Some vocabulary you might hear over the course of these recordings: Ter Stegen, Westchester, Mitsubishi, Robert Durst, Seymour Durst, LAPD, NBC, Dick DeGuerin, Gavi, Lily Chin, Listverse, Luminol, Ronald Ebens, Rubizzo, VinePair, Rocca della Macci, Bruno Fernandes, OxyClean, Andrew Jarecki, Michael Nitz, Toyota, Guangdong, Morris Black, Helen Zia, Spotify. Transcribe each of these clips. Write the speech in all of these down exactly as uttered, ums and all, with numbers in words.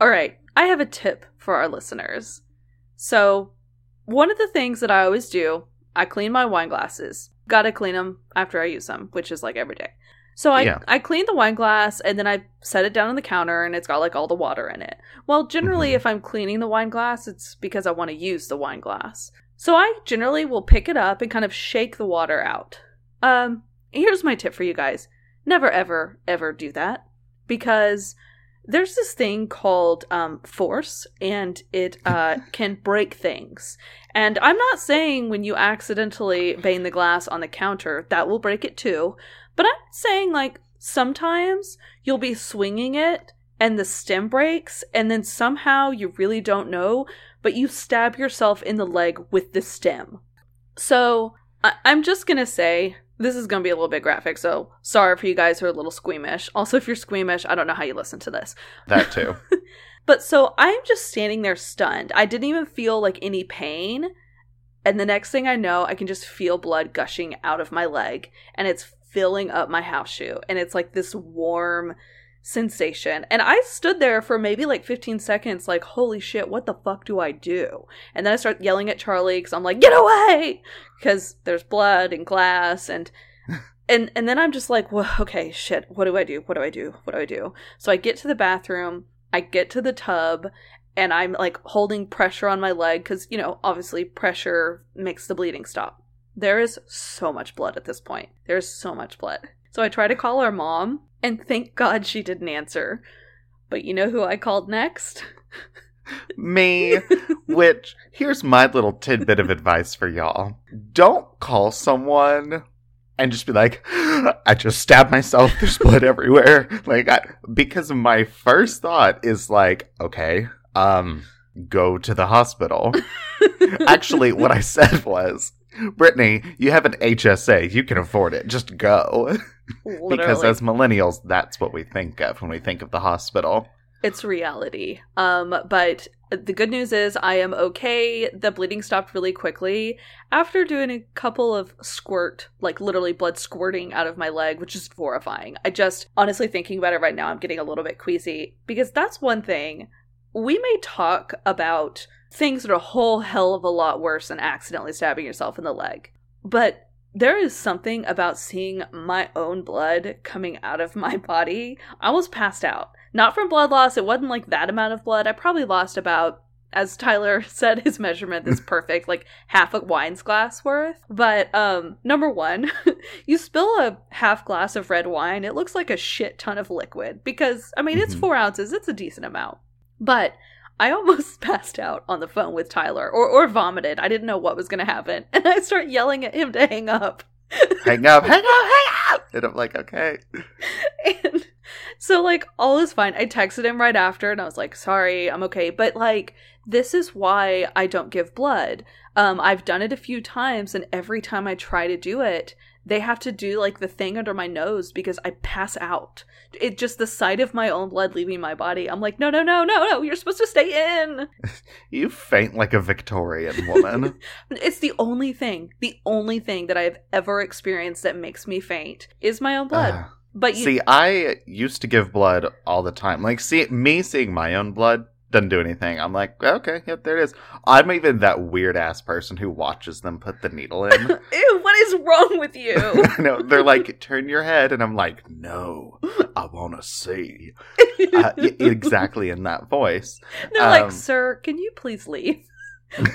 All right, I have a tip for our listeners. So, one of the things that I always do, I clean my wine glasses. Gotta clean them after I use them, which is like every day. So I, yeah. I clean the wine glass and then I set it down on the counter and it's got like all the water in it. Well, generally mm-hmm. if I'm cleaning the wine glass, it's because I want to use the wine glass. So I generally will pick it up and kind of shake the water out. Um, here's my tip for you guys. Never, ever, ever do that, because there's this thing called um, force, and it uh, can break things. And I'm not saying when you accidentally bang the glass on the counter, that will break it too. But I'm saying, like, sometimes you'll be swinging it and the stem breaks, and then somehow you really don't know, but you stab yourself in the leg with the stem. So I- I'm just going to say, this is going to be a little bit graphic, so sorry for you guys who are a little squeamish. Also, if you're squeamish, I don't know how you listen to this. That too. But so I'm just standing there stunned. I didn't even feel like any pain. And the next thing I know, I can just feel blood gushing out of my leg, and it's filling up my house shoe, and it's like this warm sensation. And I stood there for maybe like fifteen seconds, like, holy shit, what the fuck do I do? And then I start yelling at Charlie because I'm like, get away, because there's blood and glass, and and and then I'm just like, well, okay, shit, what do I do? What do I do? What do I do? So I get to the bathroom, I get to the tub, and I'm like holding pressure on my leg because, you know, obviously pressure makes the bleeding stop. There is so much blood at this point. There is so much blood. So I try to call our mom, and thank God she didn't answer. But you know who I called next? Me. Which, here's my little tidbit of advice for y'all. Don't call someone and just be like, I just stabbed myself. There's blood everywhere. Like, I, because my first thought is like, okay, um, go to the hospital. Actually, what I said was, Brittany, you have an H S A. You can afford it. Just go. Because as millennials, that's what we think of when we think of the hospital. It's reality. Um, but the good news is I am okay. The bleeding stopped really quickly after doing a couple of squirt, like literally blood squirting out of my leg, which is horrifying. I just, honestly thinking about it right now, I'm getting a little bit queasy, because that's one thing. We may talk about things that are a whole hell of a lot worse than accidentally stabbing yourself in the leg. But there is something about seeing my own blood coming out of my body. I almost passed out. Not from blood loss. It wasn't like that amount of blood. I probably lost about, as Tyler said, his measurement is perfect, like half a wine's glass worth. But um, number one, you spill a half glass of red wine, it looks like a shit ton of liquid. Because, I mean, it's mm-hmm. four ounces. It's a decent amount. But I almost passed out on the phone with Tyler, or, or vomited. I didn't know what was going to happen. And I start yelling at him to hang up. Hang up, hang up, hang up! And I'm like, okay. And so, like, all is fine. I texted him right after, and I was like, sorry, I'm okay. But, like, this is why I don't give blood. Um, I've done it a few times, and every time I try to do it, they have to do, like, the thing under my nose because I pass out. It just the sight of my own blood leaving my body. I'm like, no, no, no, no, no. You're supposed to stay in. You faint like a Victorian woman. It's the only thing, the only thing that I've ever experienced that makes me faint is my own blood. Uh, but you- See, I used to give blood all the time. Like, see, me seeing my own blood doesn't do anything. I'm like, okay, yep, there it is. I'm even that weird-ass person who watches them put the needle in. Ew, what is wrong with you? No, they're like, turn your head, and I'm like, no, I want to see. uh, y- exactly in that voice. They're um, like, sir, can you please leave?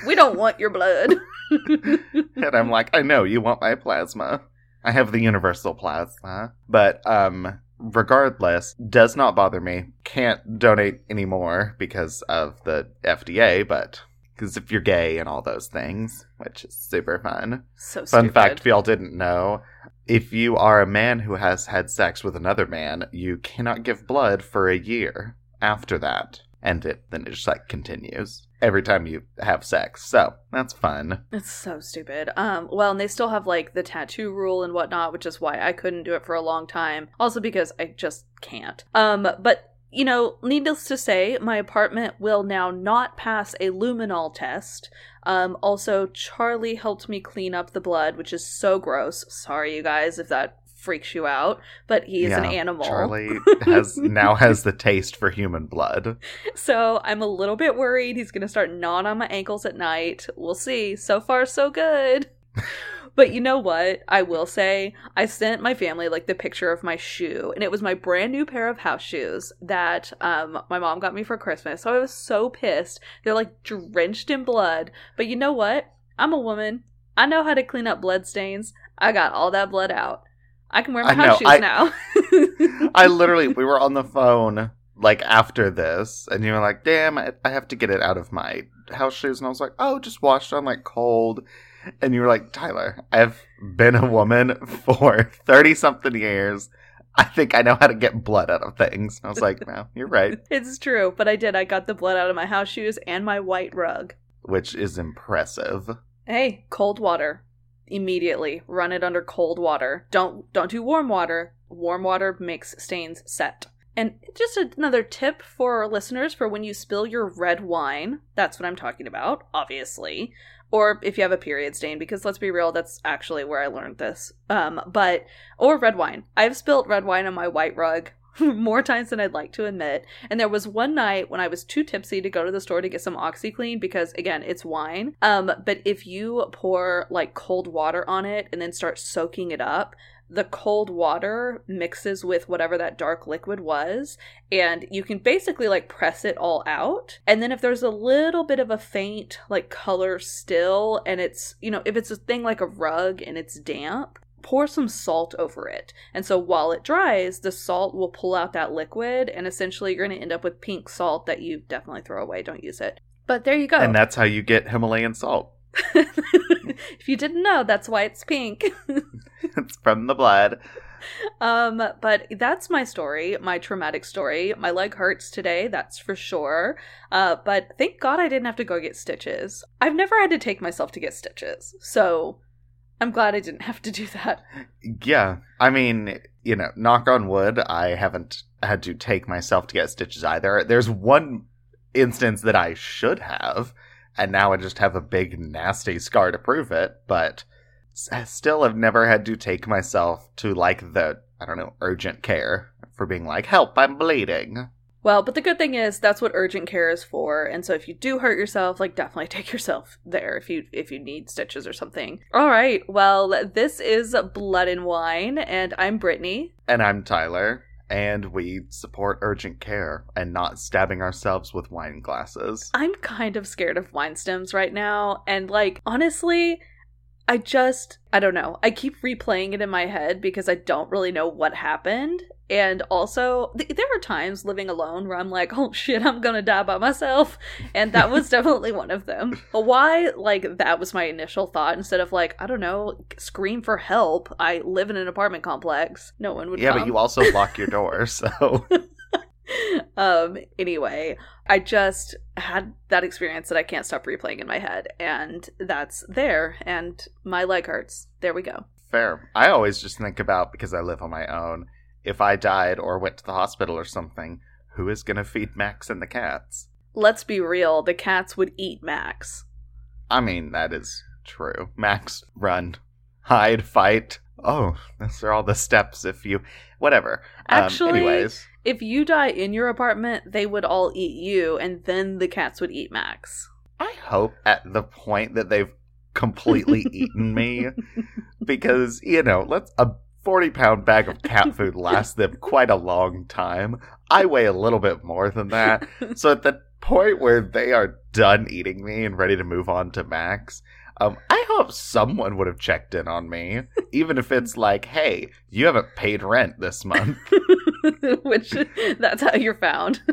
We don't want your blood. And I'm like, I know, you want my plasma. I have the universal plasma. But, um... regardless, does not bother me. Can't donate anymore because of the F D A, but because if you're gay and all those things, which is super fun. So stupid. Fun fact, if y'all didn't know, if you are a man who has had sex with another man, you cannot give blood for a year after that. And it then it just like continues every time you have sex. So that's fun. It's so stupid. Um, well, and they still have like the tattoo rule and whatnot, which is why I couldn't do it for a long time. Also because I just can't. Um, but you know, needless to say, my apartment will now not pass a luminol test. Um, also Charlie helped me clean up the blood, which is so gross. Sorry you guys if that freaks you out, but he is yeah, an animal. Charlie has now has the taste for human blood. So I'm a little bit worried he's going to start gnawing on my ankles at night. We'll see. So far, so good. But you know what? I will say, I sent my family, like, the picture of my shoe, and it was my brand new pair of house shoes that um, my mom got me for Christmas. So I was so pissed. They're, like, drenched in blood. But you know what? I'm a woman. I know how to clean up blood stains. I got all that blood out. I can wear my I house know, shoes I, now. I literally, we were on the phone, like, after this, and you were like, damn, I, I have to get it out of my house shoes. And I was like, oh, just washed on, like, cold. And you were like, Tyler, I've been a woman for thirty-something years. I think I know how to get blood out of things. And I was like, no, you're right. It's true, but I did. I got the blood out of my house shoes and my white rug. Which is impressive. Hey, cold water. Immediately. Run it under cold water. Don't don't do warm water. Warm water makes stains set. And just another tip for our listeners for when you spill your red wine. That's what I'm talking about, obviously. Or if you have a period stain, because let's be real, that's actually where I learned this. Um, but, or red wine. I've spilled red wine on my white rug more times than I'd like to admit. And there was one night when I was too tipsy to go to the store to get some OxyClean because, again, it's wine. Um, but if you pour, like, cold water on it and then start soaking it up, the cold water mixes with whatever that dark liquid was, and you can basically, like, press it all out. And then if there's a little bit of a faint, like, color still, and it's, you know, if it's a thing like a rug and it's damp, pour some salt over it. And so while it dries, the salt will pull out that liquid, and essentially you're going to end up with pink salt that you definitely throw away. Don't use it. But there you go. And that's how you get Himalayan salt. If you didn't know, that's why it's pink. It's from the blood. Um, but that's my story, my traumatic story. My leg hurts today, that's for sure. Uh, but thank God I didn't have to go get stitches. I've never had to take myself to get stitches, so I'm glad I didn't have to do that. Yeah, I mean, you know, knock on wood, I haven't had to take myself to get stitches either. There's one instance that I should have. And now I just have a big, nasty scar to prove it. But I still have never had to take myself to, like, the, I don't know, urgent care for being like, help, I'm bleeding. Well, but the good thing is that's what urgent care is for. And so if you do hurt yourself, like, definitely take yourself there if you if you need stitches or something. All right. Well, this is Blood and Wine. And I'm Brittany. And I'm Tyler. And we support urgent care and not stabbing ourselves with wine glasses. I'm kind of scared of wine stems right now. And, like, honestly, I just, I don't know. I keep replaying it in my head because I don't really know what happened. And also, th- there are times living alone where I'm like, oh, shit, I'm going to die by myself. And that was definitely one of them. But why, like, that was my initial thought instead of, like, I don't know, scream for help. I live in an apartment complex. No one would yeah, come. But you also lock your door, so. um. Anyway, I just had that experience that I can't stop replaying in my head. And that's there. And my leg hurts. There we go. Fair. I always just think about, because I live on my own, if I died or went to the hospital or something, who is going to feed Max and the cats? Let's be real. The cats would eat Max. I mean, that is true. Max, run. Hide, fight. Oh, those are all the steps if you... Whatever. Actually, um, anyways. If you die in your apartment, they would all eat you, and then the cats would eat Max. I hope at the point that they've completely eaten me, because, you know, let's... Uh, forty-pound bag of cat food lasts them quite a long time. I weigh a little bit more than that. So at the point where they are done eating me and ready to move on to Max, um, I hope someone would have checked in on me, even if it's like, hey, you haven't paid rent this month. Which, that's how you're found.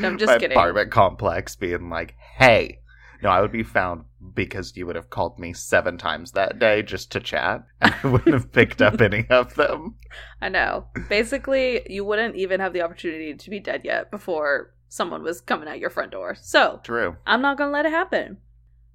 No, I'm just My kidding. Apartment complex being like, hey. No, I would be found because you would have called me seven times that day just to chat. And I wouldn't have picked up any of them. I know. Basically, you wouldn't even have the opportunity to be dead yet before someone was coming out your front door. So, true. I'm not going to let it happen.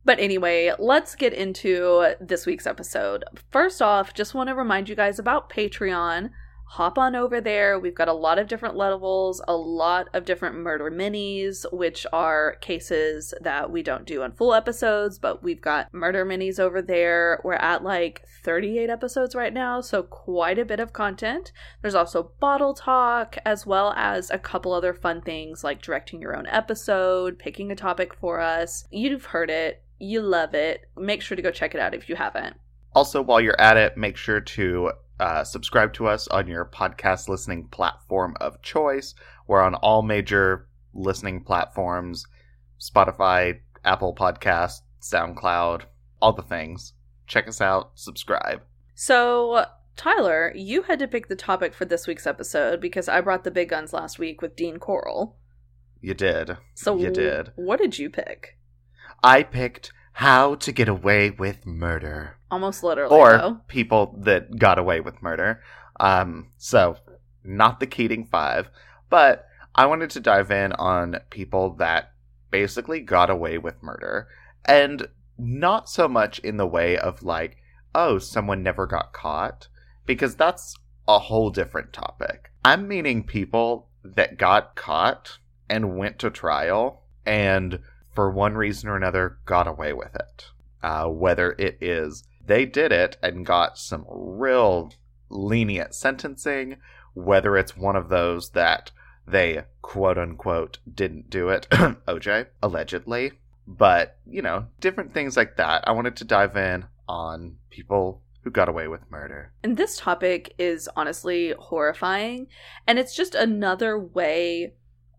But anyway, let's get into this week's episode. First off, just want to remind you guys about Patreon. hop on over there. We've got a lot of different levels, a lot of different murder minis, which are cases that we don't do on full episodes, but we've got murder minis over there. We're at like thirty-eight episodes right now, so quite a bit of content. There's also bottle talk, as well as a couple other fun things like directing your own episode, picking a topic for us. You've heard it. You love it. Make sure to go check it out if you haven't. Also, while you're at it, make sure to uh, subscribe to us on your podcast listening platform of choice. We're on all major listening platforms, Spotify, Apple Podcasts, SoundCloud, all the things. Check us out. Subscribe. So, Tyler, you had to pick the topic for this week's episode because I brought the big guns last week with Dean Coral. You did. So you did. What did you pick? I picked how to get away with murder. Almost literally, Or though. people that got away with murder. Um, so, not the Keating Five. But I wanted to dive in on people that basically got away with murder. And not so much in the way of like, oh, someone never got caught. Because that's a whole different topic. I'm meaning people that got caught and went to trial and for one reason or another, got away with it. Uh, whether it is they did it and got some real lenient sentencing, whether it's one of those that they, quote unquote, didn't do it, O J, allegedly. But, you know, different things like that. I wanted to dive in on people who got away with murder. And this topic is honestly horrifying. And it's just another way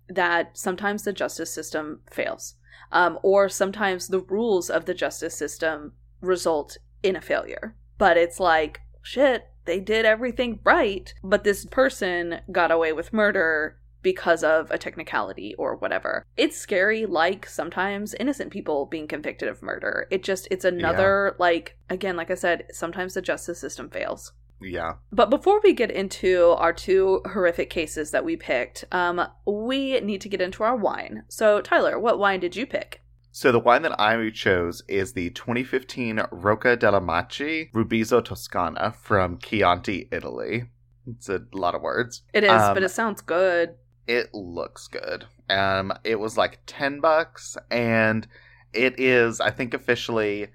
that sometimes the justice system fails. Um, or sometimes the rules of the justice system result in a failure. But it's like, shit, they did everything right, but this person got away with murder because of a technicality or whatever. It's scary, like sometimes innocent people being convicted of murder. It just, it's another, yeah. like, again, like I said, sometimes the justice system fails. Yeah. But before we get into our two horrific cases that we picked, um, we need to get into our wine. So, Tyler, what wine did you pick? So the wine that I chose is the twenty fifteen Rocca della Macci Rubizzo Toscana from Chianti, Italy. It's a lot of words. It is, um, but it sounds good. It looks good. Um, it was like ten bucks, and it is, I think, officially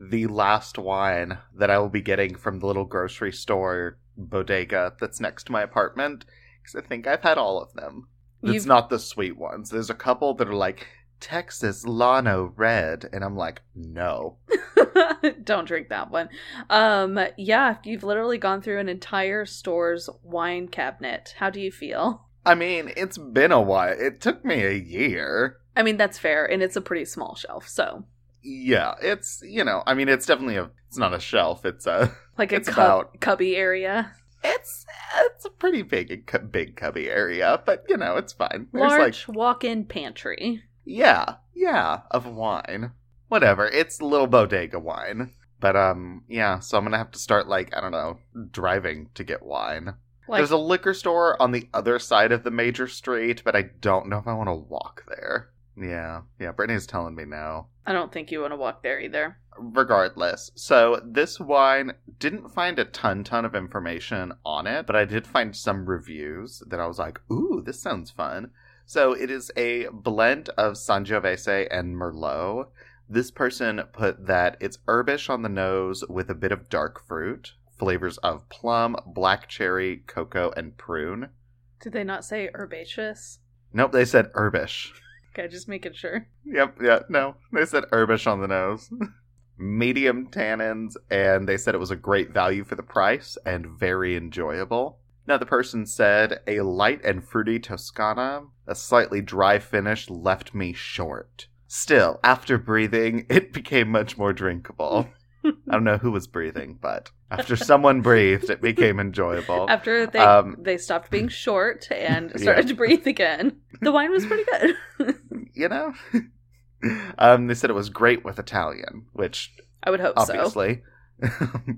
the last wine that I will be getting from the little grocery store bodega that's next to my apartment, because I think I've had all of them. You've... It's not the sweet ones. There's a couple that are like, Texas Llano Red, and I'm like, no. Don't drink that one. Um, yeah, you've literally gone through an entire store's wine cabinet. How do you feel? I mean, it's been a while. It took me a year. I mean, that's fair, and it's a pretty small shelf, so... Yeah, it's, you know, I mean, it's definitely a, it's not a shelf, it's a... Like a it's cub, about, cubby area? It's it's a pretty big, big cubby area, but, you know, it's fine. There's Large like, walk-in pantry. Yeah, yeah, of wine. Whatever, it's little bodega wine. But, um, yeah, so I'm gonna have to start, like, I don't know, driving to get wine. Like, there's a liquor store on the other side of the major street, but I don't know if I want to walk there. Yeah, yeah, Brittany's telling me no. I don't think you want to walk there either. Regardless. So this wine didn't find a ton, ton of information on it, but I did find some reviews that I was like, ooh, this sounds fun. So it is a blend of Sangiovese and Merlot. This person put that it's herbish on the nose with a bit of dark fruit, flavors of plum, black cherry, cocoa, and prune. Did they not say herbaceous? Nope, they said herbish. Okay, just making sure. Yep, yeah, no. They said herbish on the nose. Medium tannins, and they said it was a great value for the price and very enjoyable. Now, the person said, a light and fruity Toscana, a slightly dry finish left me short. Still, after breathing, it became much more drinkable. I don't know who was breathing, but after someone breathed, it became enjoyable. After they um, they stopped being short and started yeah. to breathe again. The wine was pretty good. You know? Um, they said it was great with Italian, which... I would hope obviously. So. Obviously.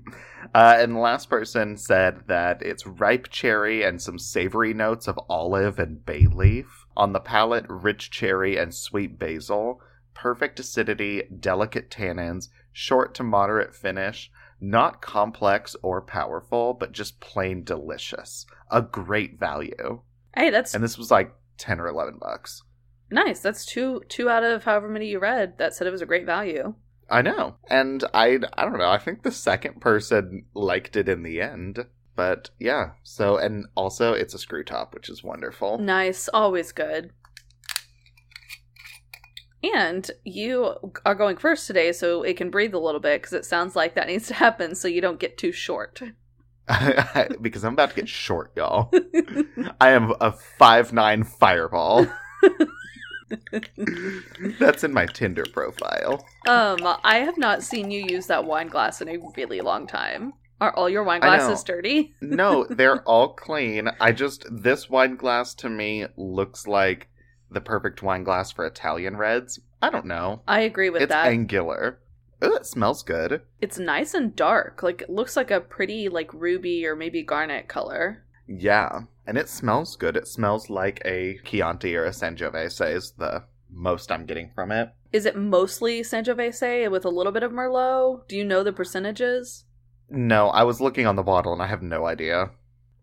uh, and the last person said that it's ripe cherry and some savory notes of olive and bay leaf. On the palate, rich cherry and sweet basil. Perfect acidity, delicate tannins, short to moderate finish. Not complex or powerful, but just plain delicious. A great value. Hey, that's... And this was like ten or eleven bucks. Nice. That's two two out of however many you read that said it was a great value. I know. And I, I don't know. I think the second person liked it in the end. But yeah. So, and also it's a screw top, which is wonderful. Nice. Always good. And you are going first today, so it can breathe a little bit, because it sounds like that needs to happen so you don't get too short. Because I'm about to get short, y'all. I am a five nine fireball. That's in my Tinder profile. Um, I have not seen you use that wine glass in a really long time. Are all your wine glasses dirty? No, they're all clean. I just, this wine glass to me looks like the perfect wine glass for Italian reds. I don't know. I agree with it's that. It's angular. Ooh, it smells good. It's nice and dark. Like, it looks like a pretty, like, ruby or maybe garnet color. Yeah. And it smells good. It smells like a Chianti or a Sangiovese is the most I'm getting from it. Is it mostly Sangiovese with a little bit of Merlot? Do you know the percentages? No, I was looking on the bottle and I have no idea.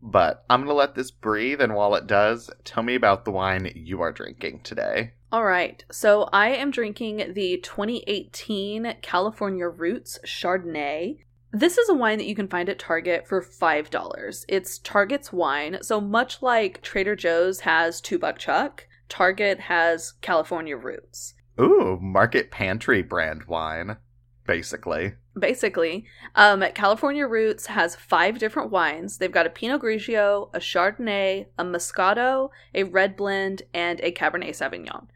But I'm going to let this breathe, and while it does, tell me about the wine you are drinking today. All right, so I am drinking the twenty eighteen California Roots Chardonnay. This is a wine that you can find at Target for five dollars. It's Target's wine, so much like Trader Joe's has Two Buck Chuck, Target has California Roots. Ooh, Market Pantry brand wine, basically. Basically, um, California Roots has five different wines. They've got a Pinot Grigio, a Chardonnay, a Moscato, a Red Blend, and a Cabernet Sauvignon.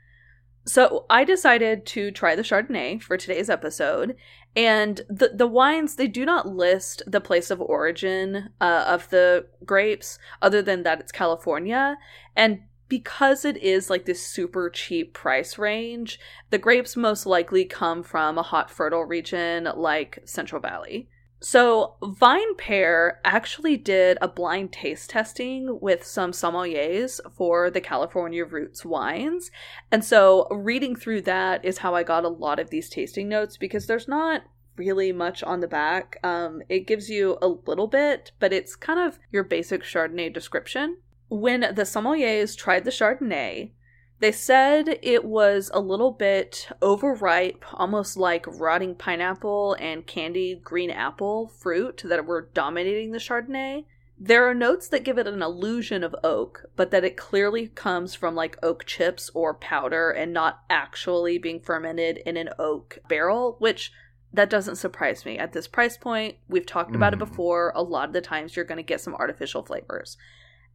So I decided to try the Chardonnay for today's episode. And the, the wines, they do not list the place of origin uh, of the grapes, other than that it's California. And because it is like this super cheap price range, the grapes most likely come from a hot, fertile region like Central Valley. So VinePair actually did a blind taste testing with some sommeliers for the California Roots wines. And so reading through that is how I got a lot of these tasting notes, because there's not really much on the back. Um, it gives you a little bit, but it's kind of your basic Chardonnay description. When the sommeliers tried the Chardonnay, they said it was a little bit overripe, almost like rotting pineapple and candied green apple fruit that were dominating the Chardonnay. There are notes that give it an illusion of oak, but that it clearly comes from like oak chips or powder and not actually being fermented in an oak barrel, which that doesn't surprise me. At this price point, we've talked about mm. it before. A lot of the times you're going to get some artificial flavors.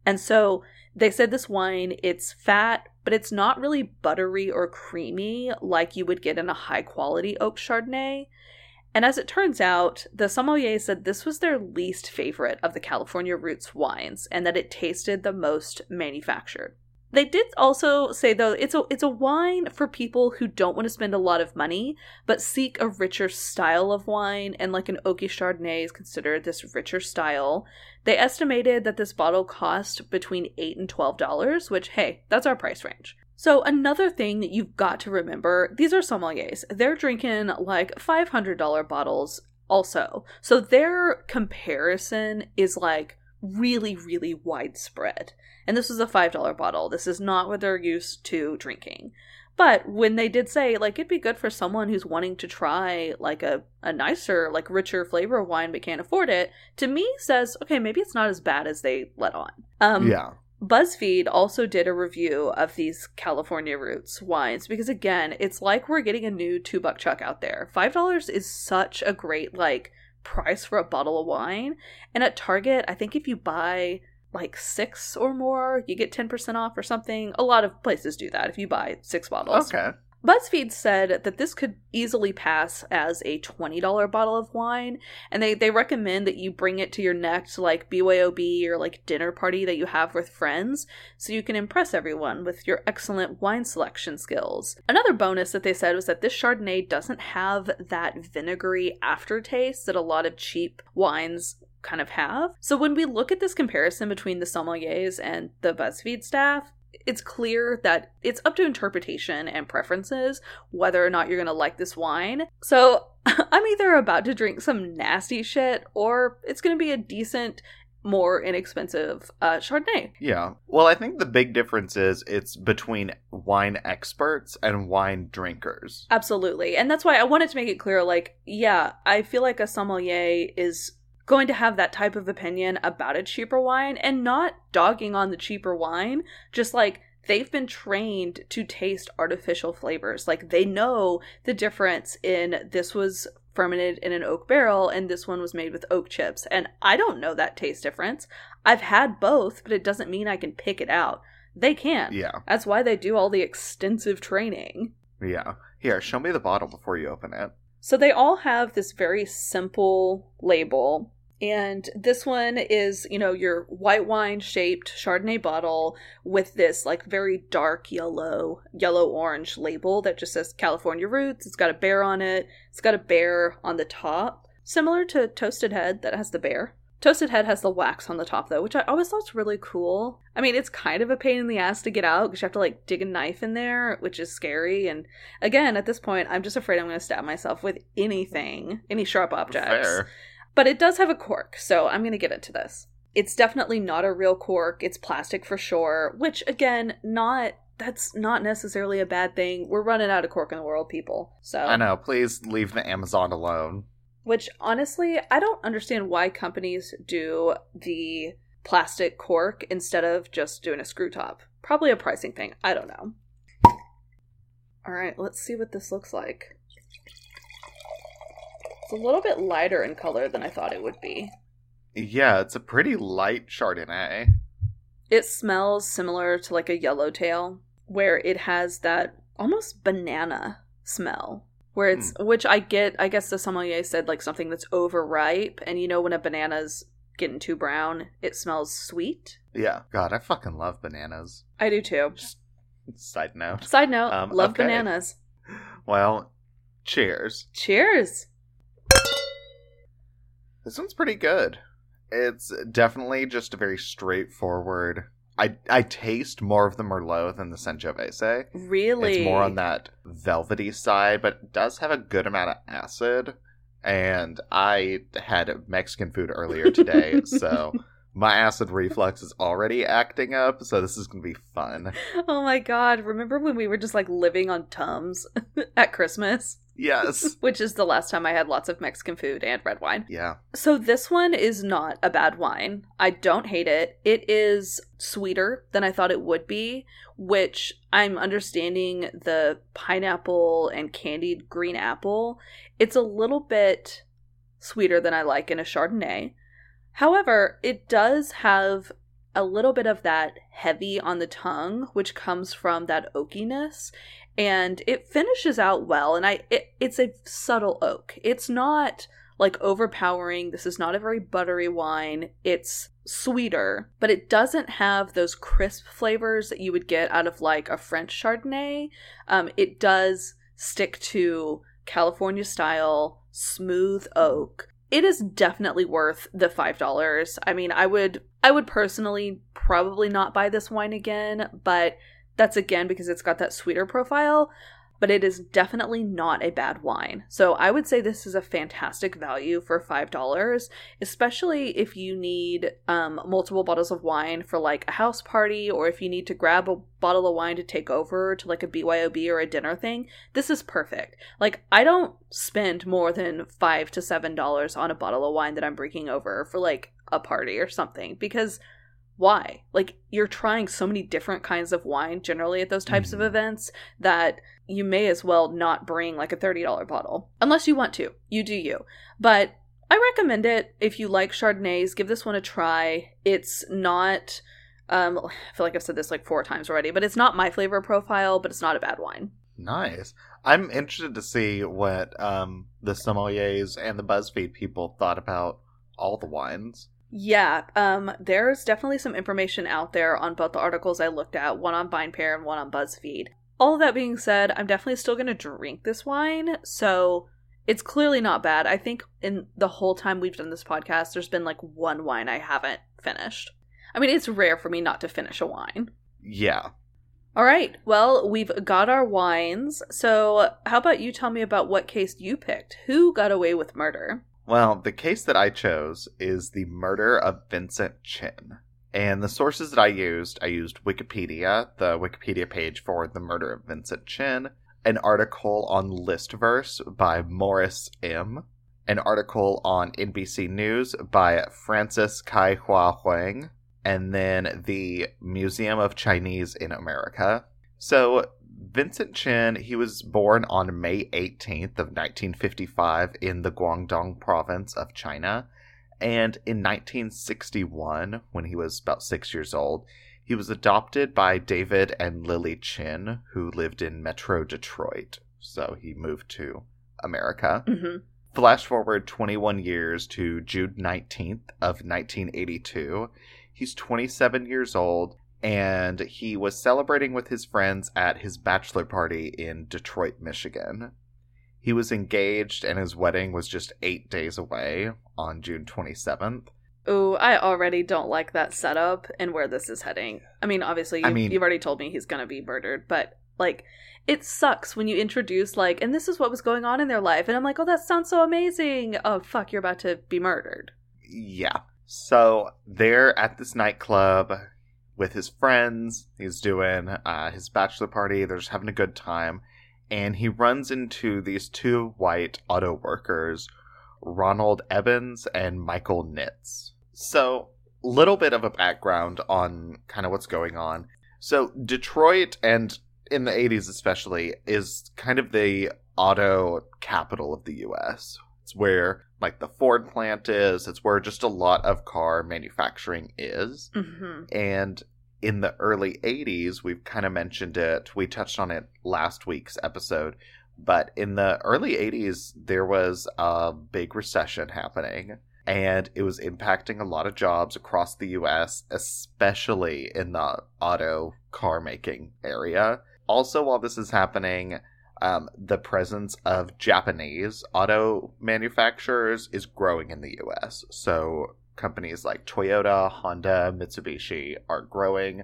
And so they said this wine, it's fat, but it's not really buttery or creamy like you would get in a high-quality oak Chardonnay. And as it turns out, the sommelier said this was their least favorite of the California Roots wines and that it tasted the most manufactured. They did also say, though, it's a it's a wine for people who don't want to spend a lot of money, but seek a richer style of wine, and like an oaky Chardonnay is considered this richer style. They estimated that this bottle cost between eight dollars and twelve dollars, which, hey, that's our price range. So another thing that you've got to remember, these are sommeliers. They're drinking like five hundred dollars bottles also. So their comparison is like really, really widespread. And this was a five dollar bottle. This is not what they're used to drinking. But when they did say, like, it'd be good for someone who's wanting to try, like, a, a nicer, like, richer flavor of wine but can't afford it, to me says, okay, maybe it's not as bad as they let on. Um, yeah. BuzzFeed also did a review of these California Roots wines because, again, it's like we're getting a new Two Buck Chuck out there. five dollars is such a great, like, price for a bottle of wine. And at Target, I think if you buy like six or more, you get ten percent off or something. A lot of places do that if you buy six bottles. Okay. BuzzFeed said that this could easily pass as a twenty dollar bottle of wine, and they, they recommend that you bring it to your next, like, B Y O B or, like, dinner party that you have with friends, so you can impress everyone with your excellent wine selection skills. Another bonus that they said was that this Chardonnay doesn't have that vinegary aftertaste that a lot of cheap wines kind of have. So when we look at this comparison between the sommeliers and the BuzzFeed staff, it's clear that it's up to interpretation and preferences whether or not you're going to like this wine. So I'm either about to drink some nasty shit, or it's going to be a decent, more inexpensive uh, Chardonnay. Yeah. Well, I think the big difference is it's between wine experts and wine drinkers. Absolutely. And that's why I wanted to make it clear, like, yeah, I feel like a sommelier is going to have that type of opinion about a cheaper wine, and not dogging on the cheaper wine, just like they've been trained to taste artificial flavors. Like, they know the difference in this was fermented in an oak barrel and this one was made with oak chips. And I don't know that taste difference. I've had both, but it doesn't mean I can pick it out. They can. Yeah. That's why they do all the extensive training. Yeah. Here, show me the bottle before you open it. So they all have this very simple label. And this one is, you know, your white wine shaped Chardonnay bottle with this like very dark yellow, yellow orange label that just says California Roots. It's got a bear on it. It's got a bear on the top, similar to Toasted Head that has the bear. Toasted Head has the wax on the top, though, which I always thought was really cool. I mean, it's kind of a pain in the ass to get out because you have to, like, dig a knife in there, which is scary. And again, at this point, I'm just afraid I'm going to stab myself with anything, any sharp objects. Fair. But it does have a cork, so I'm going to get into this. It's definitely not a real cork. It's plastic for sure, which, again, not... that's not necessarily a bad thing. We're running out of cork in the world, people. So I know. Please leave the Amazon alone. Which, honestly, I don't understand why companies do the plastic cork instead of just doing a screw top. Probably a pricing thing. I don't know. All right, let's see what this looks like. It's a little bit lighter in color than I thought it would be. Yeah, it's a pretty light Chardonnay. It smells similar to like a yellowtail, where it has that almost banana smell. Where it's, which I get, I guess the sommelier said like something that's overripe. And you know, when a banana's getting too brown, it smells sweet. Yeah. God, I fucking love bananas. I do too. Just side note. Side note. Um, love okay. bananas. Well, cheers. Cheers. This one's pretty good. It's definitely just a very straightforward. I, I taste more of the Merlot than the Sangiovese. Really? It's more on that velvety side, but it does have a good amount of acid. And I had Mexican food earlier today, so my acid reflux is already acting up, so this is going to be fun. Oh my god, remember when we were just like living on Tums at Christmas? Yes. Which is the last time I had lots of Mexican food and red wine. Yeah. So this one is not a bad wine. I don't hate it. It is sweeter than I thought it would be, which I'm understanding the pineapple and candied green apple. It's a little bit sweeter than I like in a Chardonnay. However, it does have a little bit of that heavy on the tongue, which comes from that oakiness. And it finishes out well, and I it, it's a subtle oak. It's not, like, overpowering. This is not a very buttery wine. It's sweeter, but it doesn't have those crisp flavors that you would get out of, like, a French Chardonnay. Um, it does stick to California-style, smooth oak. It is definitely worth the five dollars. I mean, I would I would personally probably not buy this wine again, but... that's again because it's got that sweeter profile, but it is definitely not a bad wine. So I would say this is a fantastic value for five dollars, especially if you need um, multiple bottles of wine for like a house party, or if you need to grab a bottle of wine to take over to like a B Y O B or a dinner thing. This is perfect. Like, I don't spend more than five to seven dollars on a bottle of wine that I'm bringing over for like a party or something, because... why? Like, you're trying so many different kinds of wine generally at those types mm-hmm. of events that you may as well not bring like a thirty dollars bottle. Unless you want to. You do you. But I recommend it. If you like Chardonnays, give this one a try. It's not, um, I feel like I've said this like four times already, but it's not my flavor profile, but it's not a bad wine. Nice. I'm interested to see what um, the sommeliers and the BuzzFeed people thought about all the wines. Yeah, um, there's definitely some information out there on both the articles I looked at, one on VinePair and one on BuzzFeed. All of that being said, I'm definitely still going to drink this wine, so it's clearly not bad. I think in the whole time we've done this podcast, there's been like one wine I haven't finished. I mean, it's rare for me not to finish a wine. Yeah. All right. Well, we've got our wines. So how about you tell me about what case you picked? Who got away with murder? Well, the case that I chose is the murder of Vincent Chin. And the sources that I used, I used Wikipedia, the Wikipedia page for the murder of Vincent Chin, an article on Listverse by Morris M., an article on N B C News by Francis Kai Hua Huang, and then the Museum of Chinese in America. So Vincent Chin, he was born on May eighteenth of nineteen fifty-five in the Guangdong province of China. And in nineteen sixty-one, when he was about six years old, he was adopted by David and Lily Chin, who lived in Metro Detroit. So he moved to America. Mm-hmm. Flash forward twenty-one years to June nineteenth of nineteen eighty-two. He's twenty-seven years old, and he was celebrating with his friends at his bachelor party in Detroit, Michigan. He was engaged, and his wedding was just eight days away on June twenty-seventh. Ooh, I already don't like that setup and where this is heading. I mean, obviously, you've, I mean, you've already told me he's going to be murdered, but, like, it sucks when you introduce, like, and this is what was going on in their life, and I'm like, oh, that sounds so amazing. Oh, fuck, you're about to be murdered. Yeah. So, they're at this nightclub with his friends. He's doing uh, his bachelor party. They're just having a good time. And he runs into these two white auto workers, Ronald Ebens and Michael Nitz. So, little bit of a background on kind of what's going on. So, Detroit, and in the eighties especially, is kind of the auto capital of the U S. It's where, like, the Ford plant is. It's where just a lot of car manufacturing is. Mm-hmm. And in the early eighties, we've kind of mentioned it, we touched on it last week's episode, but in the early eighties, there was a big recession happening, and it was impacting a lot of jobs across the U S, especially in the auto car making area. Also, while this is happening, um, the presence of Japanese auto manufacturers is growing in the U S, so companies like Toyota, Honda, Mitsubishi are growing,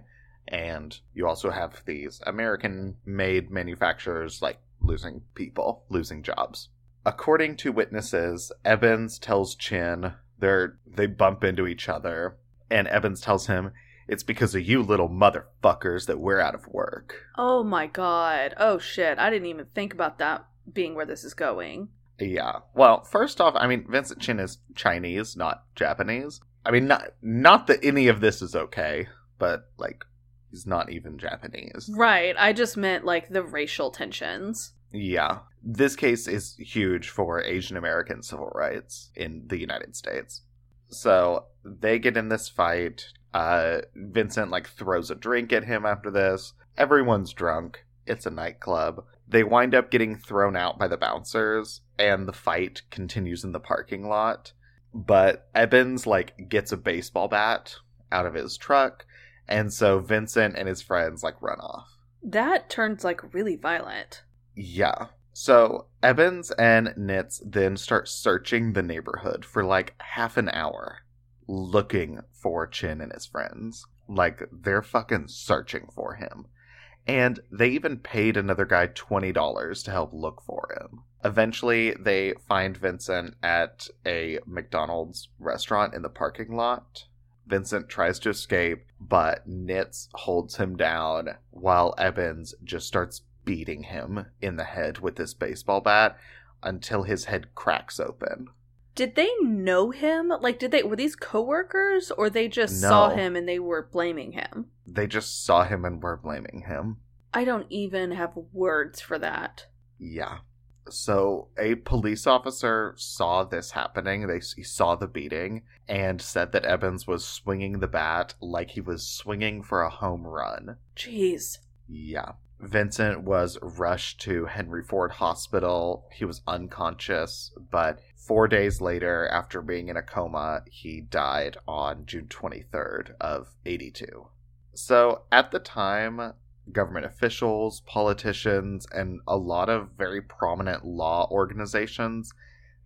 and you also have these American-made manufacturers, like, losing people, losing jobs. According to witnesses, Ebens tells Chin, they're, they bump into each other, and Ebens tells him, it's because of you little motherfuckers that we're out of work. Oh my god. Oh shit, I didn't even think about that being where this is going. Yeah. Well, first off, I mean, Vincent Chin is Chinese, not Japanese. I mean, not not that any of this is okay, but, like, he's not even Japanese. Right. I just meant, like, the racial tensions. Yeah. This case is huge for Asian American civil rights in the United States. So they get in this fight. Uh, Vincent, like, throws a drink at him after this. Everyone's drunk. It's a nightclub. They wind up getting thrown out by the bouncers, and the fight continues in the parking lot. But Ebens, like, gets a baseball bat out of his truck, and so Vincent and his friends, like, run off. That turns, like, really violent. Yeah. So Ebens and Nitz then start searching the neighborhood for, like, half an hour, looking for Chin and his friends. Like, they're fucking searching for him. And they even paid another guy twenty dollars to help look for him. Eventually, they find Vincent at a McDonald's restaurant in the parking lot. Vincent tries to escape, but Nitz holds him down while Ebens just starts beating him in the head with this baseball bat until his head cracks open. Did they know him? Like, did they were these coworkers, or they just no. saw him and they were blaming him? They just saw him and were blaming him. I don't even have words for that. Yeah. So a police officer saw this happening. They he saw the beating and said that Ebens was swinging the bat like he was swinging for a home run. Jeez. Yeah. Vincent was rushed to Henry Ford Hospital. He was unconscious, but four days later, after being in a coma, he died on June twenty-third of eighty-two. So at the time, government officials, politicians, and a lot of very prominent law organizations,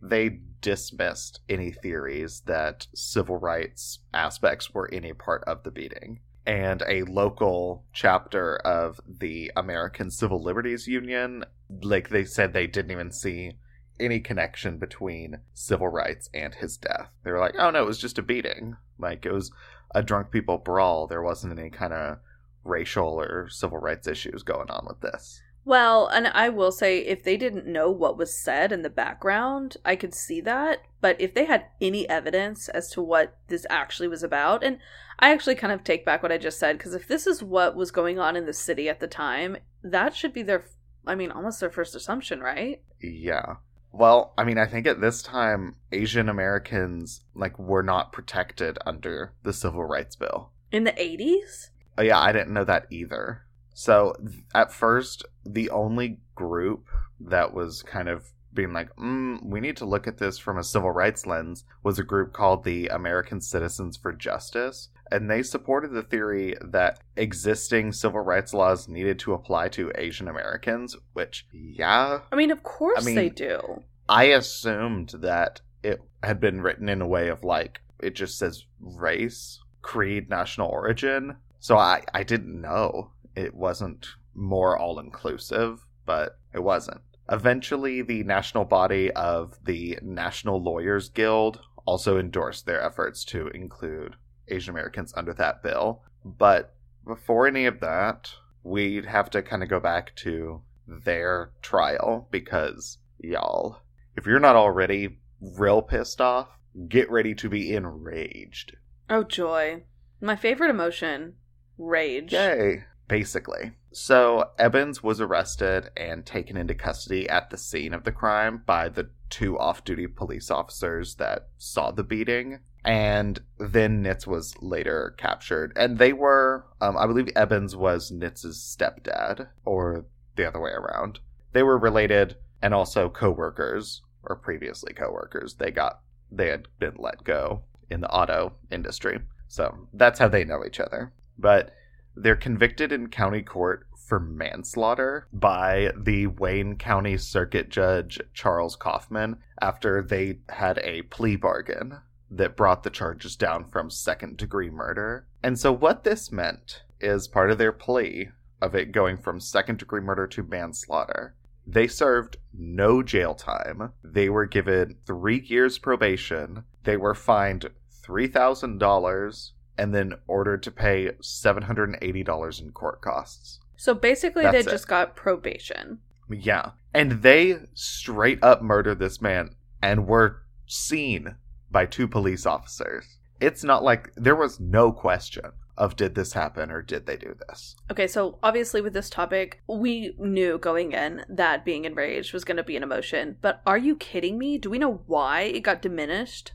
they dismissed any theories that civil rights aspects were any part of the beating. and a local chapter of the American Civil Liberties Union, like, they said they didn't even see any connection between civil rights and his death. They were like, oh no, it was just a beating. Like, it was a drunk people brawl. There wasn't any kind of racial or civil rights issues going on with this. Well, and I will say, if they didn't know what was said in the background, I could see that. But if they had any evidence as to what this actually was about, and I actually kind of take back what I just said, because if this is what was going on in the city at the time, that should be their, I mean, almost their first assumption, right? Yeah. Well, I mean, I think at this time, Asian Americans, like, were not protected under the Civil Rights Bill. In the eighties? Oh, yeah, I didn't know that either. So, at first, the only group that was kind of being like, mm, we need to look at this from a civil rights lens was a group called the American Citizens for Justice. And they supported the theory that existing civil rights laws needed to apply to Asian Americans, which, yeah. I mean, of course I mean, they do. I assumed that it had been written in a way of, like, it just says race, creed, national origin. So, I, I didn't know. It wasn't more all-inclusive, but it wasn't. Eventually, the national body of the National Lawyers Guild also endorsed their efforts to include Asian Americans under that bill. But before any of that, we'd have to kind of go back to their trial, because, y'all, if you're not already real pissed off, get ready to be enraged. Oh, joy. My favorite emotion. Rage. Yay. Basically. So, Ebens was arrested and taken into custody at the scene of the crime by the two off-duty police officers that saw the beating. And then Nitz was later captured. And they were, um, I believe Ebens was Nitz's stepdad, or the other way around. They were related and also co-workers, or previously co-workers. They got, they had been let go in the auto industry. So, that's how they know each other. But they're convicted in county court for manslaughter by the Wayne County Circuit Judge Charles Kaufman after they had a plea bargain that brought the charges down from second-degree murder. And so what this meant is part of their plea of it going from second-degree murder to manslaughter. They served no jail time. They were given three years probation. They were fined three thousand dollars. And then ordered to pay seven hundred eighty dollars in court costs. So basically That's they just it. got probation. Yeah. And they straight up murdered this man and were seen by two police officers. It's not like there was no question of did this happen or did they do this. Okay, so obviously with this topic, we knew going in that being enraged was going to be an emotion. But are you kidding me? Do we know why it got diminished?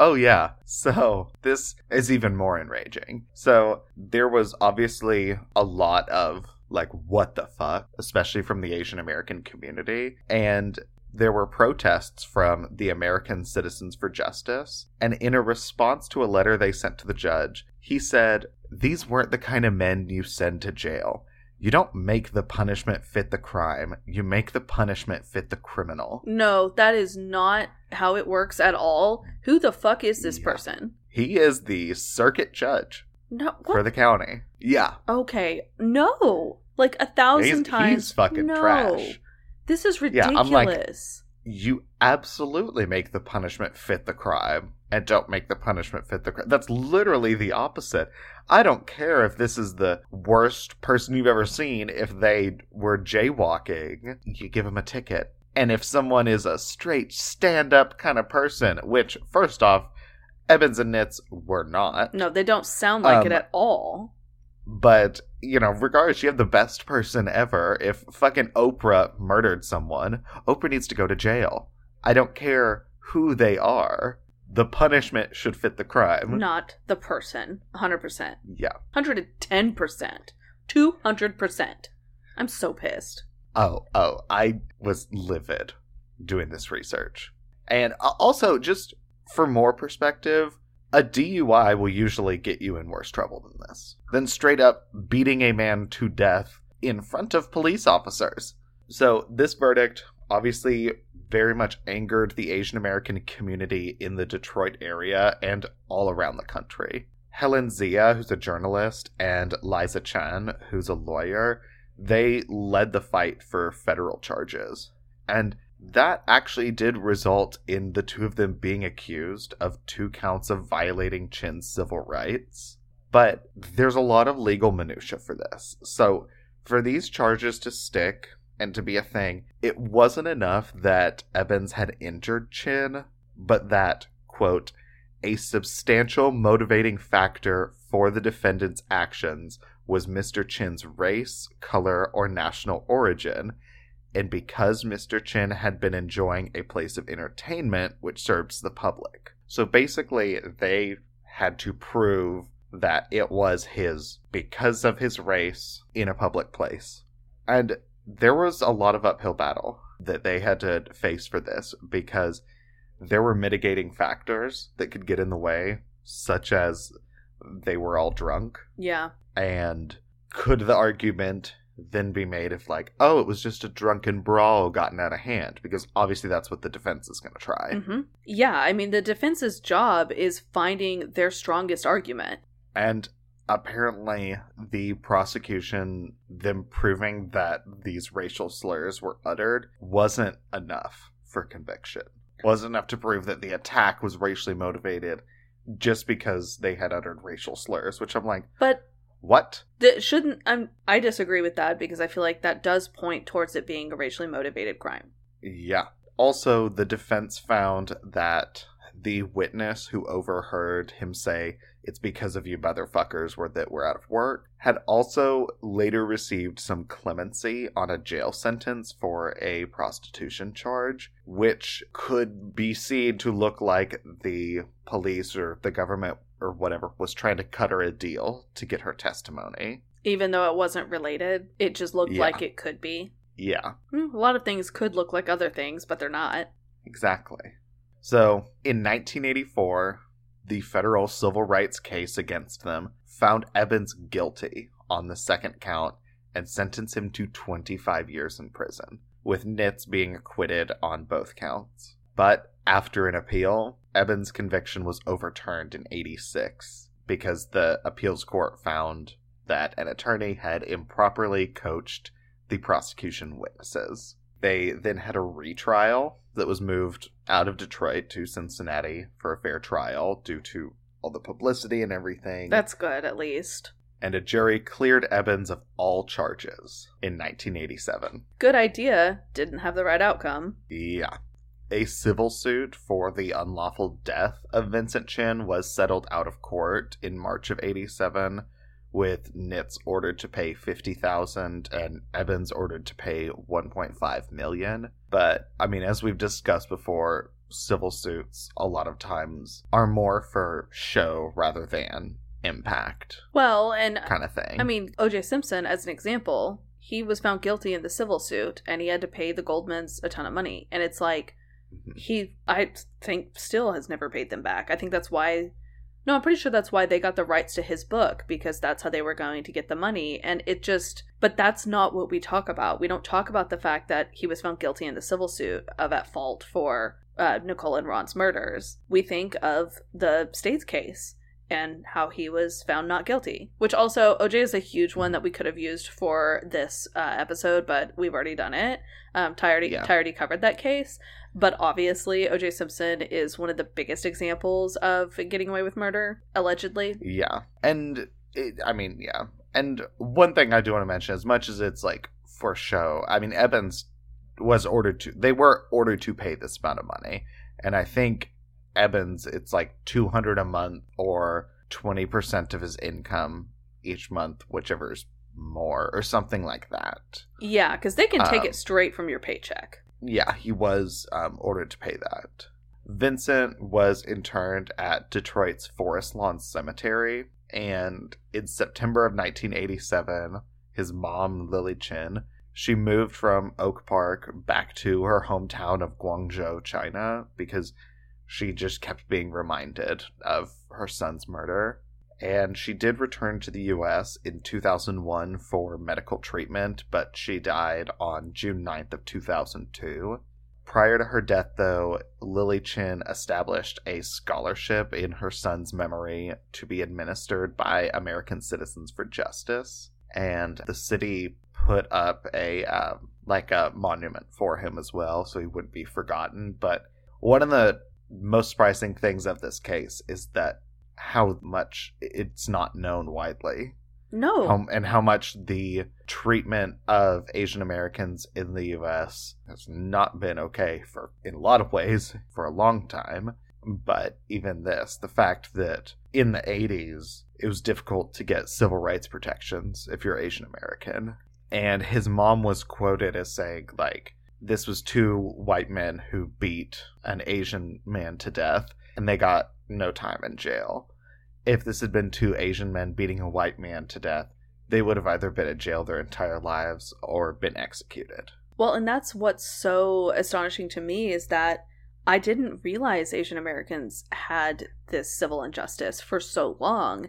Oh, yeah. So this is even more enraging. So there was obviously a lot of, like, what the fuck, especially from the Asian American community. And there were protests from the American Citizens for Justice. And in a response to a letter they sent to the judge, he said, "These weren't the kind of men you send to jail. You don't make the punishment fit the crime. You make the punishment fit the criminal." No, that is not how it works at all. Who the fuck is this yeah. person? He is the circuit judge no, for the county. Yeah. Okay. No. Like a thousand he's, times. He's fucking no. trash. This is ridiculous. Yeah, I'm like, you absolutely make the punishment fit the crime. And don't make the punishment fit the crime. That's literally the opposite. I don't care if this is the worst person you've ever seen. If they were jaywalking, you give them a ticket. And if someone is a straight stand-up kind of person, which, first off, Ebens and Nitz were not. No, they don't sound like um, it at all. But, you know, regardless, you have the best person ever. If fucking Oprah murdered someone, Oprah needs to go to jail. I don't care who they are. The punishment should fit the crime. Not the person. one hundred percent. Yeah. one hundred ten percent. two hundred percent. I'm so pissed. Oh, oh. I was livid doing this research. And also, just for more perspective, a D U I will usually get you in worse trouble than this. Than straight up beating a man to death in front of police officers. So, this verdict, obviously, very much angered the Asian American community in the Detroit area and all around the country. Helen Zia, who's a journalist, and Liza Chan, who's a lawyer, they led the fight for federal charges. And that actually did result in the two of them being accused of two counts of violating Chin's civil rights. But there's a lot of legal minutia for this. So for these charges to stick and to be a thing, it wasn't enough that Ebens had injured Chin, but that, quote, a substantial motivating factor for the defendant's actions was Mister Chin's race, color, or national origin, and because Mister Chin had been enjoying a place of entertainment which serves the public. So basically, they had to prove that it was his, because of his race, in a public place. And there was a lot of uphill battle that they had to face for this, because there were mitigating factors that could get in the way, such as they were all drunk. Yeah. And could the argument then be made if, like, oh, it was just a drunken brawl gotten out of hand? Because obviously that's what the defense is going to try. Mm-hmm. Yeah, I mean, the defense's job is finding their strongest argument. And apparently the prosecution, them proving that these racial slurs were uttered, wasn't enough for conviction. Wasn't enough to prove that the attack was racially motivated just because they had uttered racial slurs, which I'm like, but what? Th- shouldn't, um, I disagree with that, because I feel like that does point towards it being a racially motivated crime. Yeah. Also, the defense found that the witness who overheard him say, it's because of you motherfuckers were that we're out of work, had also later received some clemency on a jail sentence for a prostitution charge, which could be seen to look like the police or the government or whatever was trying to cut her a deal to get her testimony. Even though it wasn't related, it just looked yeah. like it could be. Yeah. A lot of things could look like other things, but they're not. Exactly. So, in nineteen eighty-four, the federal civil rights case against them found Ebens guilty on the second count and sentenced him to twenty-five years in prison, with Nitz being acquitted on both counts. But after an appeal, Ebens' conviction was overturned in eighty-six because the appeals court found that an attorney had improperly coached the prosecution witnesses. They then had a retrial that was moved out of Detroit to Cincinnati for a fair trial due to all the publicity and everything. That's good, at least. And a jury cleared Ebens of all charges in nineteen eighty-seven. Good idea. Didn't have the right outcome. Yeah. A civil suit for the unlawful death of Vincent Chin was settled out of court in March of eighty-seven, with Nitz ordered to pay fifty thousand dollars and Ebens ordered to pay one point five million dollars. But, I mean, as we've discussed before, civil suits a lot of times are more for show rather than impact. Well, and kind of thing. I mean, O J Simpson, as an example, he was found guilty in the civil suit and he had to pay the Goldmans a ton of money. And it's like, he, I think, still has never paid them back. I think that's why, no, I'm pretty sure that's why they got the rights to his book, because that's how they were going to get the money. And it just, but that's not what we talk about. We don't talk about the fact that he was found guilty in the civil suit of at fault for uh, Nicole and Ron's murders. We think of the state's case and how he was found not guilty, which also, O J is a huge one that we could have used for this uh, episode, but we've already done it. Um, Tiarty yeah. Tiarty covered that case, but obviously O J Simpson is one of the biggest examples of getting away with murder, allegedly. Yeah, and it, I mean, yeah. And one thing I do want to mention, as much as it's like for show, I mean, Ebens was ordered to, they were ordered to pay this amount of money, and I think Ebens, it's like two hundred dollars a month or twenty percent of his income each month, whichever is more, or something like that. Yeah, because they can take um, it straight from your paycheck. Yeah, he was um, ordered to pay that. Vincent was interned at Detroit's Forest Lawn Cemetery, and in September of nineteen eighty-seven, his mom, Lily Chin, she moved from Oak Park back to her hometown of Guangzhou, China, because she just kept being reminded of her son's murder, and she did return to the U S in two thousand one for medical treatment, but she died on June ninth of two thousand two. Prior to her death, though, Lily Chin established a scholarship in her son's memory to be administered by American Citizens for Justice, and the city put up a um, like a monument for him as well, so he wouldn't be forgotten. But one of the most surprising things of this case is that how much it's not known widely. No, how, and how much the treatment of Asian Americans in the U S has not been okay for, in a lot of ways, for a long time. But even this, the fact that in the eighties, it was difficult to get civil rights protections if you're Asian American. And his mom was quoted as saying, like, this was two white men who beat an Asian man to death, and they got no time in jail. If this had been two Asian men beating a white man to death, they would have either been in jail their entire lives or been executed. Well, and that's what's so astonishing to me is that I didn't realize Asian Americans had this civil injustice for so long,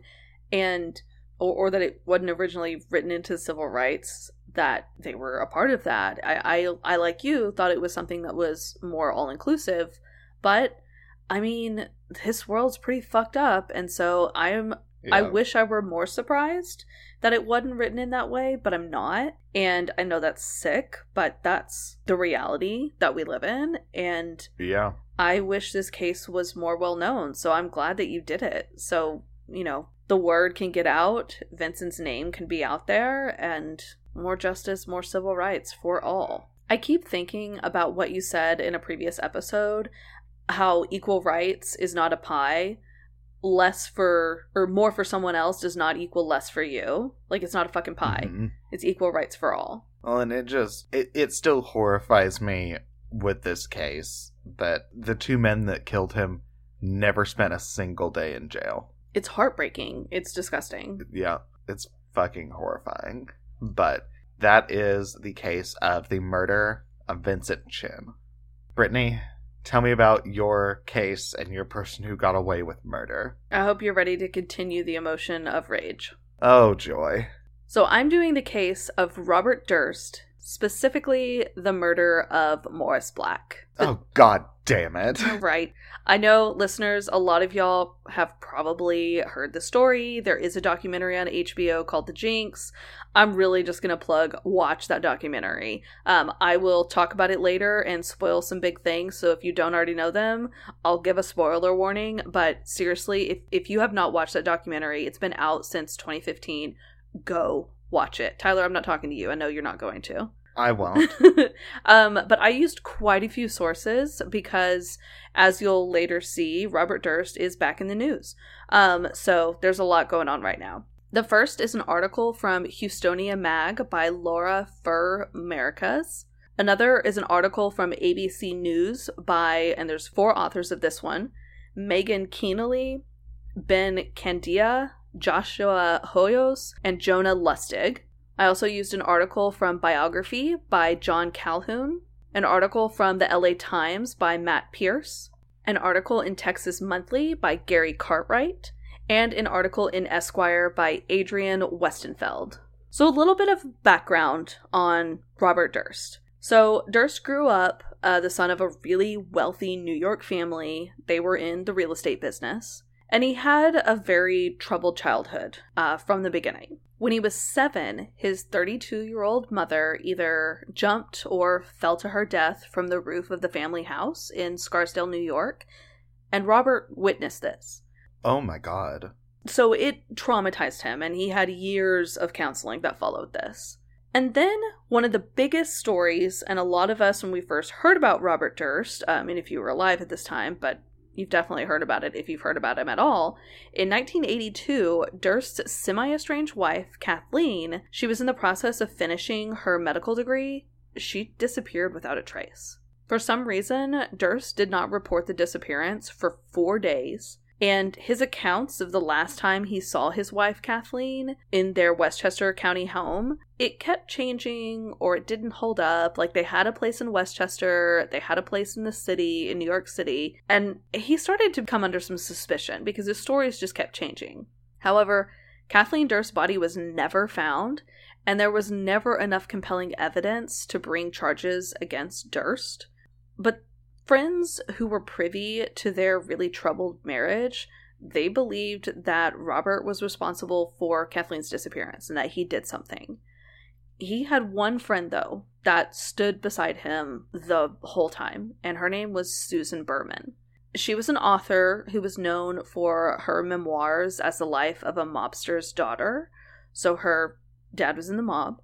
and or, or that it wasn't originally written into civil rights that they were a part of that. I, I, I like you, thought it was something that was more all-inclusive, but I mean, this world's pretty fucked up, and so I'm yeah. I wish I were more surprised that it wasn't written in that way, but I'm not. And I know that's sick, but that's the reality that we live in. And yeah, I wish this case was more well known, so I'm glad that you did it. So, you know, the word can get out, Vincent's name can be out there, and more justice, more civil rights for all. I keep thinking about what you said in a previous episode, how equal rights is not a pie. Less for, or more for someone else does not equal less for you. Like, it's not a fucking pie. Mm-hmm. It's equal rights for all. Well, and it just, it, it still horrifies me with this case that the two men that killed him never spent a single day in jail. It's heartbreaking. It's disgusting. Yeah, it's fucking horrifying. But that is the case of the murder of Vincent Chin. Brittany, tell me about your case and your person who got away with murder. I hope you're ready to continue the emotion of rage. Oh, joy. So I'm doing the case of Robert Durst, specifically the murder of Morris Black. The- oh, god damn it. Right. I know, listeners, a lot of y'all have probably heard the story. There is a documentary on H B O called The Jinx. I'm really just going to plug, watch that documentary. Um, I will talk about it later and spoil some big things. So if you don't already know them, I'll give a spoiler warning. But seriously, if, if you have not watched that documentary, it's been out since twenty fifteen. Go watch it. Tyler, I'm not talking to you. I know you're not going to. I won't. um, but I used quite a few sources because, as you'll later see, Robert Durst is back in the news. Um, so there's a lot going on right now. The first is an article from Houstonia Mag by Laura Fur Americas. Another is an article from A B C News by, and there's four authors of this one, Megan Keenely, Ben Candia, Joshua Hoyos, and Jonah Lustig. I also used an article from Biography by John Calhoun, an article from the L A Times by Matt Pierce, an article in Texas Monthly by Gary Cartwright, and an article in Esquire by Adrian Westenfeld. So a little bit of background on Robert Durst. So Durst grew up uh, the son of a really wealthy New York family. They were in the real estate business. And he had a very troubled childhood uh, from the beginning. When he was seven, his thirty-two-year-old mother either jumped or fell to her death from the roof of the family house in Scarsdale, New York, and Robert witnessed this. Oh my God. So it traumatized him, and he had years of counseling that followed this. And then one of the biggest stories, and a lot of us when we first heard about Robert Durst, I mean, if you were alive at this time, but you've definitely heard about it if you've heard about him at all. In nineteen eighty-two, Durst's semi-estranged wife, Kathleen, she was in the process of finishing her medical degree. She disappeared without a trace. For some reason, Durst did not report the disappearance for four days. And his accounts of the last time he saw his wife, Kathleen, in their Westchester County home, it kept changing, or it didn't hold up. Like, they had a place in Westchester, they had a place in the city, in New York City, and he started to come under some suspicion because his stories just kept changing. However, Kathleen Durst's body was never found, and there was never enough compelling evidence to bring charges against Durst. But friends who were privy to their really troubled marriage, they believed that Robert was responsible for Kathleen's disappearance and that he did something. He had one friend, though, that stood beside him the whole time, and her name was Susan Berman. She was an author who was known for her memoirs as the life of a mobster's daughter. So her dad was in the mob.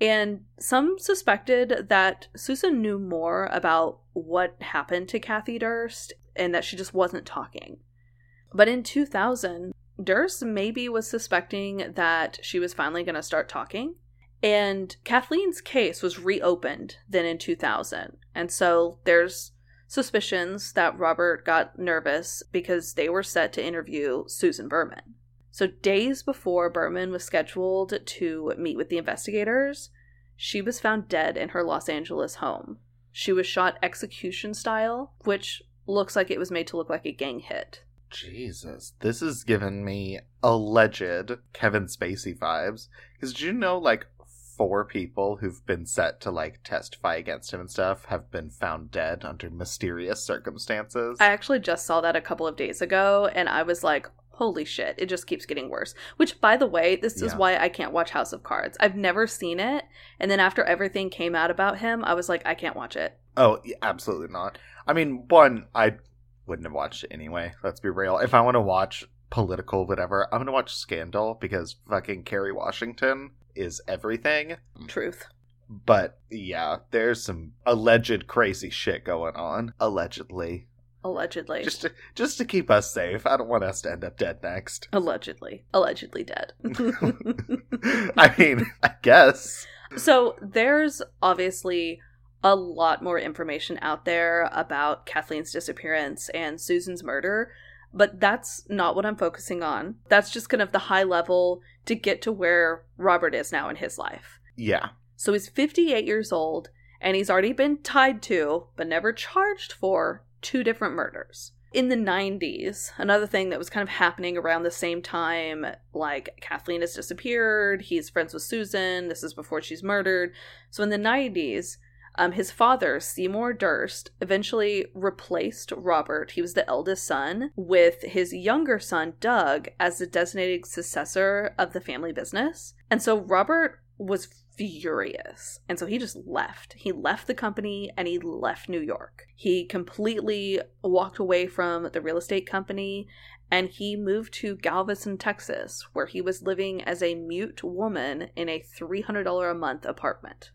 And some suspected that Susan knew more about what happened to Kathy Durst and that she just wasn't talking. But in two thousand, Durst maybe was suspecting that she was finally going to start talking. And Kathleen's case was reopened then in two thousand. And so there's suspicions that Robert got nervous because they were set to interview Susan Berman. So days before Berman was scheduled to meet with the investigators, she was found dead in her Los Angeles home. She was shot execution style, which looks like it was made to look like a gang hit. Jesus, this has given me alleged Kevin Spacey vibes. Because did you know, like, four people who've been set to, like, testify against him and stuff have been found dead under mysterious circumstances? I actually just saw that a couple of days ago, and I was like, holy shit, it just keeps getting worse. Which, by the way, this yeah. is why I can't watch House of Cards. I've never seen it, and then after everything came out about him, I was like, I can't watch it. Oh, absolutely not. I mean, one, I wouldn't have watched it anyway, let's be real. If I want to watch political whatever, I'm gonna watch Scandal, because fucking Kerry Washington is everything. Truth. But yeah, there's some alleged crazy shit going on. Allegedly. Allegedly. Just to, just to keep us safe. I don't want us to end up dead next. Allegedly. Allegedly dead. I mean, I guess. So there's obviously a lot more information out there about Kathleen's disappearance and Susan's murder, but that's not what I'm focusing on. That's just kind of the high level to get to where Robert is now in his life. Yeah. So he's fifty-eight years old, and he's already been tied to, but never charged for, two different murders. In the nineties, another thing that was kind of happening around the same time, like, Kathleen has disappeared, he's friends with Susan, this is before she's murdered. So in the nineties, um, his father, Seymour Durst, eventually replaced Robert, he was the eldest son, with his younger son, Doug, as the designated successor of the family business. And so Robert was furious. And so he just left. He left the company and he left New York. He completely walked away from the real estate company and he moved to Galveston, Texas, where he was living as a mute woman in a three hundred dollars a month apartment.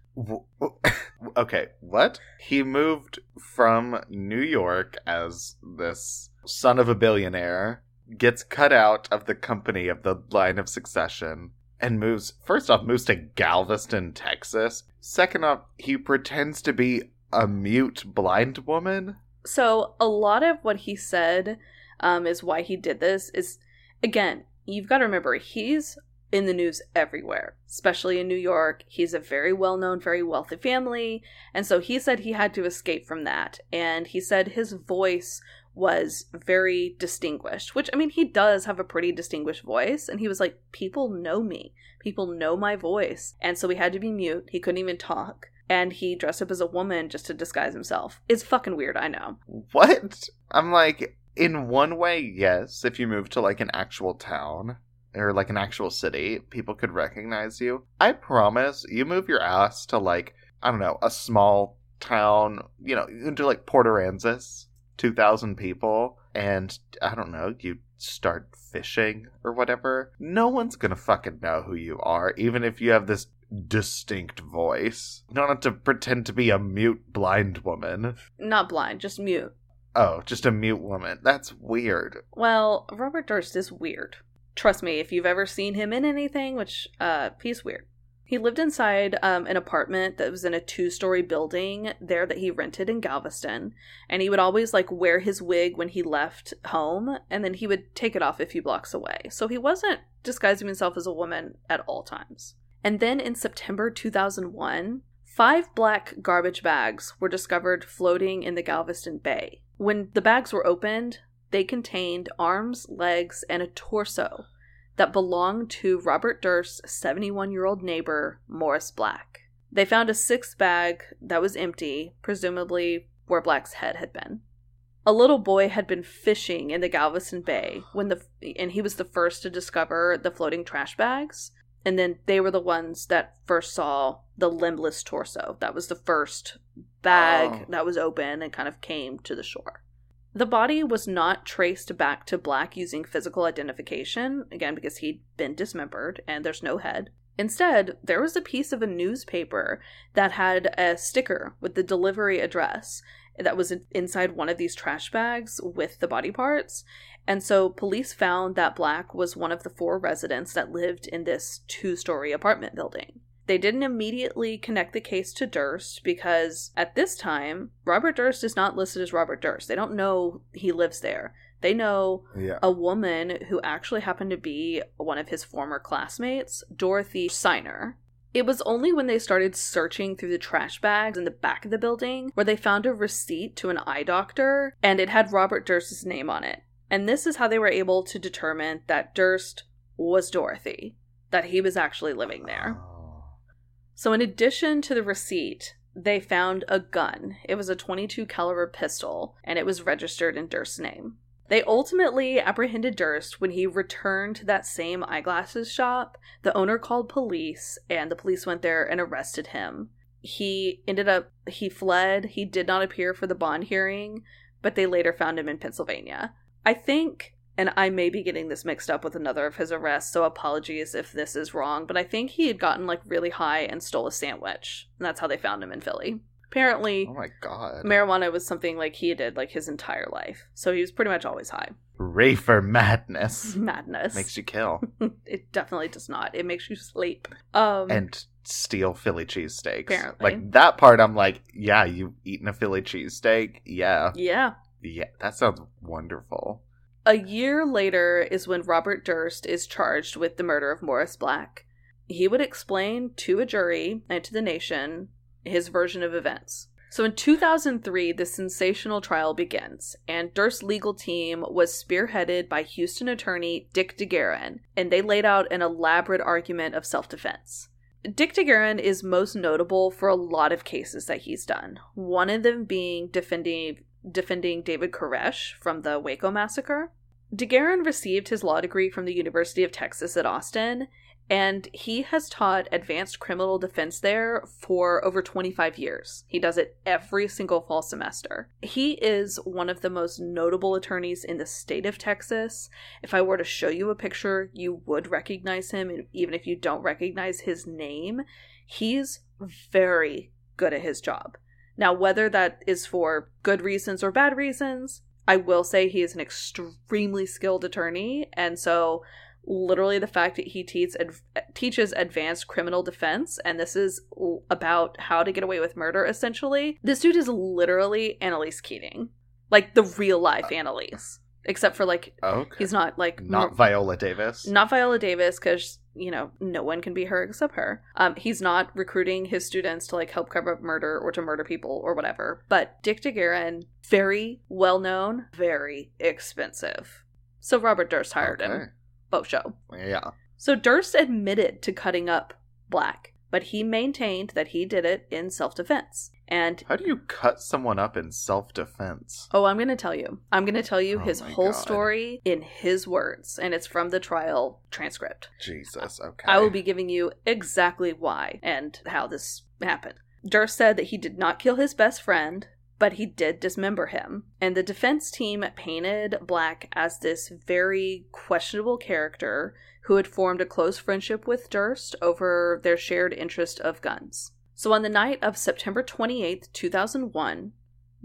Okay, what? He moved from New York as this son of a billionaire, gets cut out of the company of the line of succession, and moves, first off, moves to Galveston, Texas. Second off, he pretends to be a mute blind woman. So a lot of what he said um, is why he did this is, again, you've got to remember, he's in the news everywhere, especially in New York. He's a very well-known, very wealthy family. And so he said he had to escape from that. And he said his voice was very distinguished, which, I mean, he does have a pretty distinguished voice. And he was like, people know me. People know my voice. And so he had to be mute. He couldn't even talk. And he dressed up as a woman just to disguise himself. It's fucking weird, I know. What? I'm like, in one way, yes, if you move to like an actual town or like an actual city, people could recognize you. I promise you move your ass to like, I don't know, a small town, you know, into like Port Aransas. two thousand people, and I don't know, you start fishing or whatever, no one's gonna fucking know who you are, even if you have this distinct voice. You don't have to pretend to be a mute blind woman. Not blind, just mute. Oh, just a mute woman. That's weird. Well, Robert Durst is weird. Trust me, if you've ever seen him in anything, which, uh, he's weird. He lived inside um, an apartment that was in a two-story building there that he rented in Galveston. And he would always, like, wear his wig when he left home. And then he would take it off a few blocks away. So he wasn't disguising himself as a woman at all times. And then in September two thousand one, five black garbage bags were discovered floating in the Galveston Bay. When the bags were opened, they contained arms, legs, and a torso that belonged to Robert Durst's seventy-one-year-old neighbor, Morris Black. They found a sixth bag that was empty, presumably where Black's head had been. A little boy had been fishing in the Galveston Bay when the and he was the first to discover the floating trash bags. And then they were the ones that first saw the limbless torso. That was the first bag oh. that was open and kind of came to the shore. The body was not traced back to Black using physical identification, again, because he'd been dismembered and there's no head. Instead, there was a piece of a newspaper that had a sticker with the delivery address that was inside one of these trash bags with the body parts. And so police found that Black was one of the four residents that lived in this two-story apartment building. They didn't immediately connect the case to Durst because at this time, Robert Durst is not listed as Robert Durst. They don't know he lives there. They know yeah. a woman who actually happened to be one of his former classmates, Dorothy Siner. It was only when they started searching through the trash bags in the back of the building where they found a receipt to an eye doctor, and it had Robert Durst's name on it. And this is how they were able to determine that Durst was Dorothy, that he was actually living there. Oh. So in addition to the receipt, they found a gun. It was a twenty-two caliber pistol, and it was registered in Durst's name. They ultimately apprehended Durst when he returned to that same eyeglasses shop. The owner called police, and the police went there and arrested him. He ended up, he fled. He did not appear for the bond hearing, but they later found him in Pennsylvania. I think, and I may be getting this mixed up with another of his arrests, so apologies if this is wrong, but I think he had gotten, like, really high and stole a sandwich, and that's how they found him in Philly. Apparently, oh my God. marijuana was something like he did like his entire life. So he was pretty much always high. Reefer madness. Madness. Makes you kill. It definitely does not. It makes you sleep. Um, and steal Philly cheesesteaks. Apparently. Like that part, I'm like, yeah, you eating a Philly cheesesteak? Yeah. Yeah. Yeah. That sounds wonderful. A year later is when Robert Durst is charged with the murder of Morris Black. He would explain to a jury and to the nation his version of events. So in two thousand three, the sensational trial begins, and Durst's legal team was spearheaded by Houston attorney Dick DeGuerin, and they laid out an elaborate argument of self-defense. Dick DeGuerin is most notable for a lot of cases that he's done, one of them being defending defending David Koresh from the Waco massacre. DeGuerin received his law degree from the University of Texas at Austin, and he has taught advanced criminal defense there for over twenty-five years. He does it every single fall semester. He is one of the most notable attorneys in the state of Texas. If I were to show you a picture, you would recognize him, even if you don't recognize his name. He's very good at his job. Now, whether that is for good reasons or bad reasons, I will say he is an extremely skilled attorney, and so literally the fact that he teach, ad, teaches advanced criminal defense, and this is l- about how to get away with murder, essentially. This dude is literally Annalise Keating. Like, the real-life Annalise. Except for, like, okay. he's not, like... Not no, Viola Davis? Not Viola Davis, because, you know, no one can be her except her. Um, he's not recruiting his students to, like, help cover up murder or to murder people or whatever. But Dick DeGuerin, very well-known, very expensive. So Robert Durst hired okay. him. Both show. Yeah. So Durst admitted to cutting up Black, but he maintained that he did it in self-defense. And how do you cut someone up in self-defense? Oh, I'm going to tell you. I'm going to tell you oh his whole God. story in his words, and it's from the trial transcript. Jesus, okay. I will be giving you exactly why and how this happened. Durst said that he did not kill his best friend, but he did dismember him. And the defense team painted Black as this very questionable character who had formed a close friendship with Durst over their shared interest of guns. So on the night of September twenty-eighth, two thousand one,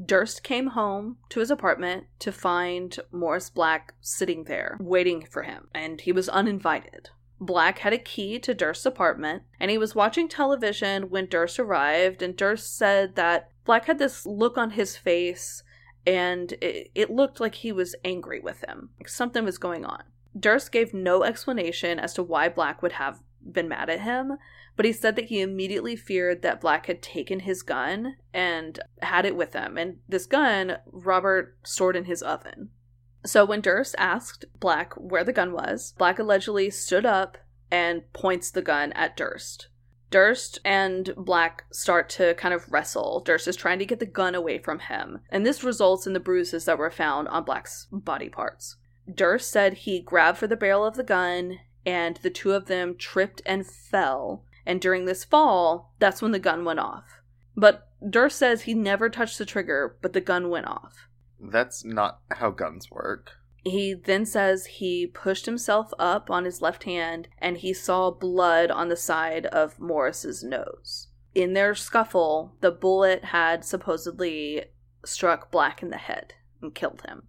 Durst came home to his apartment to find Morris Black sitting there waiting for him, and he was uninvited. Black had a key to Durst's apartment, and he was watching television when Durst arrived, and Durst said that Black had this look on his face, and it, it looked like he was angry with him. Like something was going on. Durst gave no explanation as to why Black would have been mad at him, but he said that he immediately feared that Black had taken his gun and had it with him. And this gun, Robert stored in his oven. So when Durst asked Black where the gun was, Black allegedly stood up and points the gun at Durst. Durst and Black start to kind of wrestle. Durst is trying to get the gun away from him, and this results in the bruises that were found on Black's body parts. Durst said he grabbed for the barrel of the gun, and the two of them tripped and fell, and during this fall, that's when the gun went off. But Durst says he never touched the trigger, but the gun went off. That's not how guns work. He then says he pushed himself up on his left hand and he saw blood on the side of Morris's nose. In their scuffle, the bullet had supposedly struck Black in the head and killed him.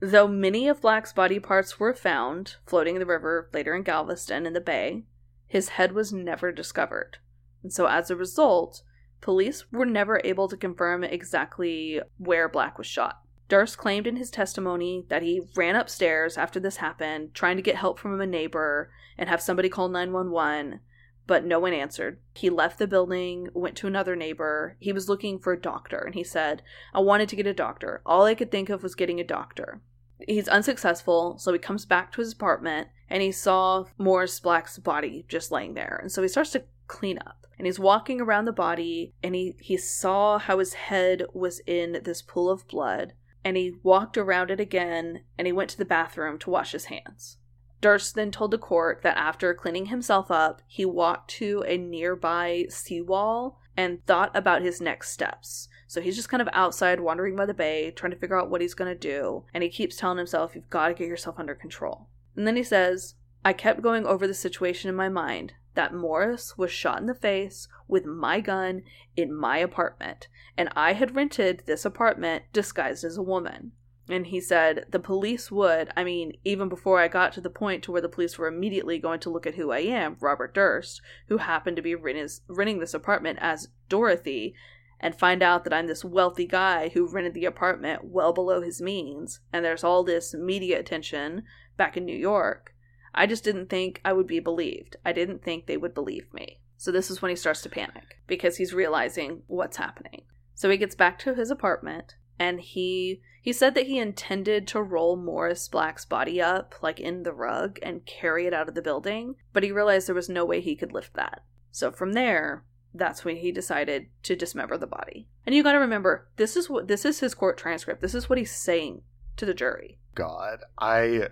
Though many of Black's body parts were found floating in the river later in Galveston in the bay, his head was never discovered. And so as a result, police were never able to confirm exactly where Black was shot. Durst claimed in his testimony that he ran upstairs after this happened, trying to get help from a neighbor and have somebody call nine one one, but no one answered. He left the building, went to another neighbor. He was looking for a doctor, and he said, "I wanted to get a doctor. All I could think of was getting a doctor." He's unsuccessful, so he comes back to his apartment, and he saw Morris Black's body just laying there, and so he starts to clean up. And he's walking around the body, and he, he saw how his head was in this pool of blood. And he walked around it again, and he went to the bathroom to wash his hands. Durst then told the court that after cleaning himself up, he walked to a nearby seawall and thought about his next steps. So he's just kind of outside wandering by the bay, trying to figure out what he's going to do. And he keeps telling himself, you've got to get yourself under control. And then he says, I kept going over the situation in my mind, that Morris was shot in the face with my gun in my apartment, and I had rented this apartment disguised as a woman. And he said the police would, I mean, even before I got to the point to where the police were immediately going to look at who I am, Robert Durst, who happened to be renting this apartment as Dorothy, and find out that I'm this wealthy guy who rented the apartment well below his means, and there's all this media attention back in New York. I just didn't think I would be believed. I didn't think they would believe me. So this is when he starts to panic because he's realizing what's happening. So he gets back to his apartment and he he said that he intended to roll Morris Black's body up like in the rug and carry it out of the building, but he realized there was no way he could lift that. So from there, that's when he decided to dismember the body. And you got to remember, this is what this is his court transcript. This is what he's saying to the jury. God, I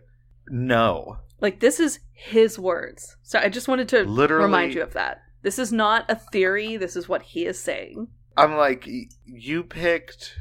no. Like, this is his words. So I just wanted to Literally, remind you of that. This is not a theory. This is what he is saying. I'm like, you picked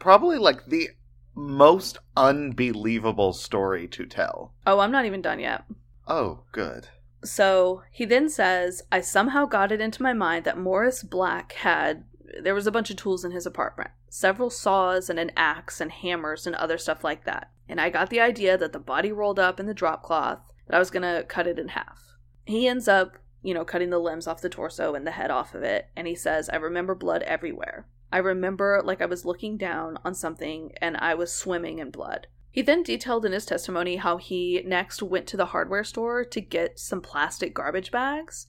probably, like, the most unbelievable story to tell. Oh, I'm not even done yet. Oh, good. So he then says, I somehow got it into my mind that Morris Black had... There was a bunch of tools in his apartment. Several saws and an axe and hammers and other stuff like that. And I got the idea that the body rolled up in the drop cloth, that I was going to cut it in half. He ends up, you know, cutting the limbs off the torso and the head off of it. And he says, I remember blood everywhere. I remember like I was looking down on something and I was swimming in blood. He then detailed in his testimony how he next went to the hardware store to get some plastic garbage bags.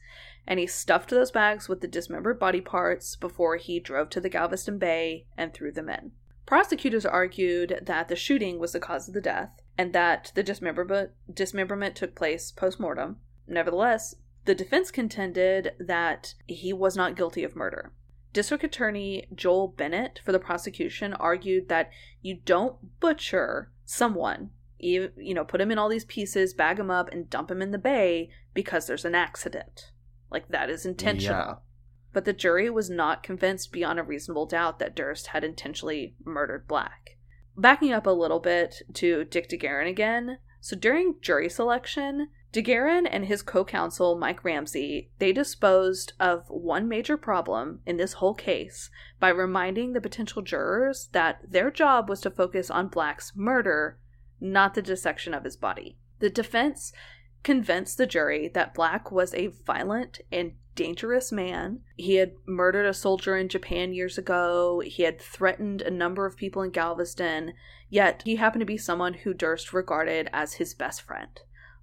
And he stuffed those bags with the dismembered body parts before he drove to the Galveston Bay and threw them in. Prosecutors argued that the shooting was the cause of the death and that the dismemberment, dismemberment took place post-mortem. Nevertheless, the defense contended that he was not guilty of murder. District Attorney Joel Bennett for the prosecution argued that you don't butcher someone, you, you know, put him in all these pieces, bag him up, and dump him in the bay because there's an accident. Like, that is intentional. Yeah. But the jury was not convinced beyond a reasonable doubt that Durst had intentionally murdered Black. Backing up a little bit to Dick DeGuerin again. So during jury selection, DeGuerin and his co-counsel, Mike Ramsey, they disposed of one major problem in this whole case by reminding the potential jurors that their job was to focus on Black's murder, not the dissection of his body. The defense convinced the jury that Black was a violent and dangerous man. He had murdered a soldier in Japan years ago. He had threatened a number of people in Galveston, yet he happened to be someone who Durst regarded as his best friend.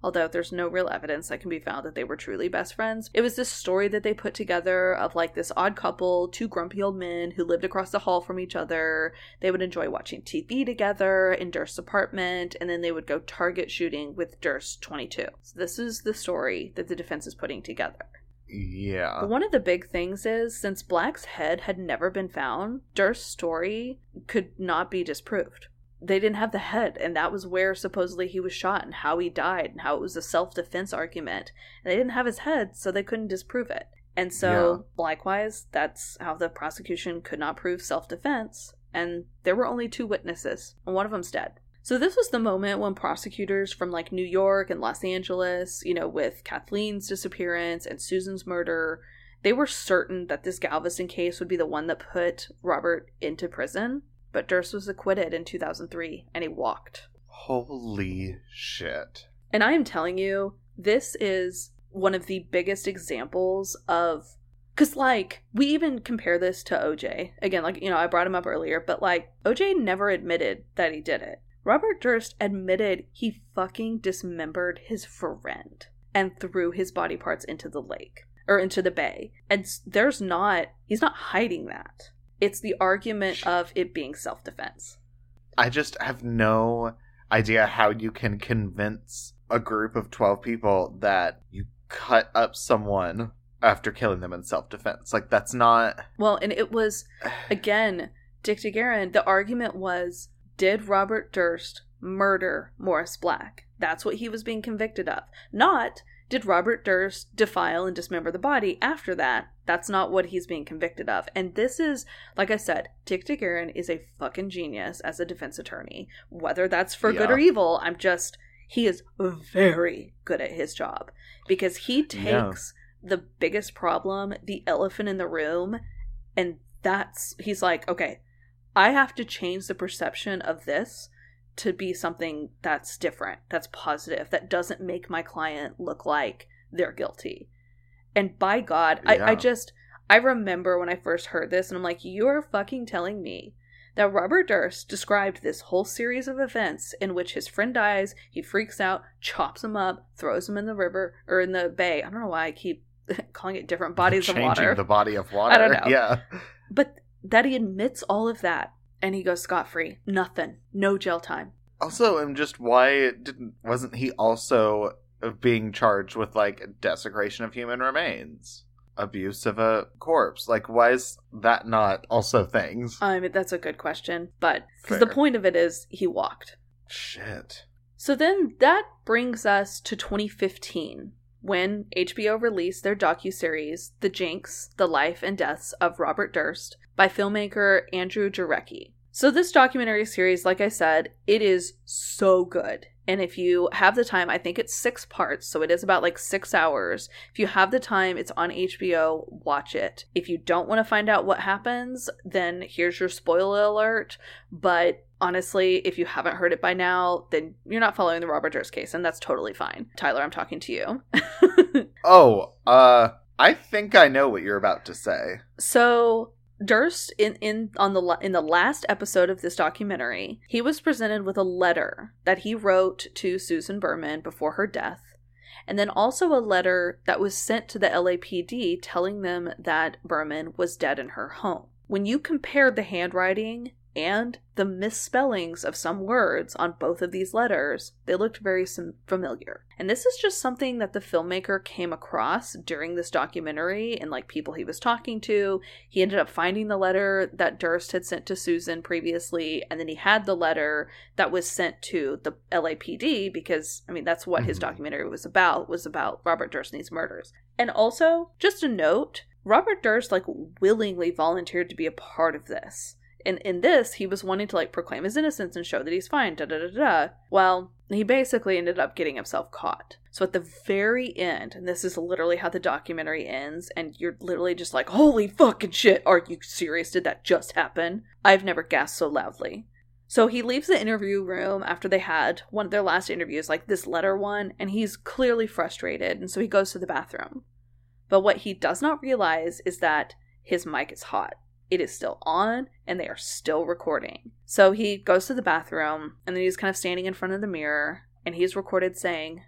Although there's no real evidence that can be found that they were truly best friends. It was this story that they put together of like this odd couple, two grumpy old men who lived across the hall from each other. They would enjoy watching T V together in Durst's apartment, and then they would go target shooting with Durst twenty-two. So this is the story that the defense is putting together. Yeah. But one of the big things is, since Black's head had never been found, Durst's story could not be disproved. They didn't have the head, and that was where supposedly he was shot and how he died and how it was a self-defense argument. And they didn't have his head, so they couldn't disprove it. And so, yeah. likewise, that's how the prosecution could not prove self-defense. And there were only two witnesses, and one of them's dead. So this was the moment when prosecutors from like New York and Los Angeles, you know, with Kathleen's disappearance and Susan's murder, they were certain that this Galveston case would be the one that put Robert into prison. But Durst was acquitted in two thousand three and he walked. Holy shit. And I am telling you, this is one of the biggest examples of, because like, we even compare this to O J. Again, like, you know, I brought him up earlier, but like O J never admitted that he did it. Robert Durst admitted he fucking dismembered his friend and threw his body parts into the lake or into the bay. And there's not, he's not hiding that. It's the argument of it being self-defense. I just have no idea how you can convince a group of twelve people that you cut up someone after killing them in self-defense. Like, that's not... Well, and it was, again, Dick DeGuerin, the argument was... Did Robert Durst murder Morris Black? That's what he was being convicted of. Not, did Robert Durst defile and dismember the body after that? That's not what he's being convicted of. And this is, like I said, Dick DeGuerin is a fucking genius as a defense attorney. Whether that's for yeah. good or evil, I'm just, he is very good at his job. Because he takes yeah. the biggest problem, the elephant in the room, and that's, he's like, okay, I have to change the perception of this to be something that's different, that's positive, that doesn't make my client look like they're guilty. And by God, yeah. I, I just, I remember when I first heard this and I'm like, you're fucking telling me that Robert Durst described this whole series of events in which his friend dies, he freaks out, chops him up, throws him in the river or in the bay. I don't know why I keep calling it different bodies of water. Changing the body of water. I don't know. Yeah. But... that he admits all of that, and he goes scot-free. Nothing. No jail time. Also, I'm just, why didn't wasn't he also being charged with, like, desecration of human remains? Abuse of a corpse? Like, why is that not also things? I mean, that's a good question, but... because the point of it is, he walked. Shit. So then that brings us to twenty fifteen, when H B O released their docuseries, The Jinx, The Life and Deaths of Robert Durst, by filmmaker Andrew Jarecki. So this documentary series, like I said, it is so good. And if you have the time, I think it's six parts, so it is about like six hours. If you have the time, it's on H B O, watch it. If you don't want to find out what happens, then here's your spoiler alert. But honestly, if you haven't heard it by now, then you're not following the Robert Durst case, and that's totally fine. Tyler, I'm talking to you. oh, uh, I think I know what you're about to say. So... Durst, in, in on the in the last episode of this documentary, he was presented with a letter that he wrote to Susan Berman before her death, and then also a letter that was sent to the L A P D telling them that Berman was dead in her home. When you compare the handwriting and the misspellings of some words on both of these letters, they looked very familiar. And this is just something that the filmmaker came across during this documentary and like people he was talking to. He ended up finding the letter that Durst had sent to Susan previously, and then he had the letter that was sent to the L A P D because, I mean, that's what mm-hmm. his documentary was about, was about Robert Durst and these murders. And also, just a note, Robert Durst like willingly volunteered to be a part of this. And in this, he was wanting to, like, proclaim his innocence and show that he's fine, da-da-da-da. Well, he basically ended up getting himself caught. So at the very end, and this is literally how the documentary ends, and you're literally just like, holy fucking shit, are you serious? Did that just happen? I've never gasped so loudly. So he leaves the interview room after they had one of their last interviews, like this letter one, and he's clearly frustrated, and so he goes to the bathroom. But what he does not realize is that his mic is hot. It is still on, and they are still recording. So he goes to the bathroom, and then he's kind of standing in front of the mirror, and he's recorded saying,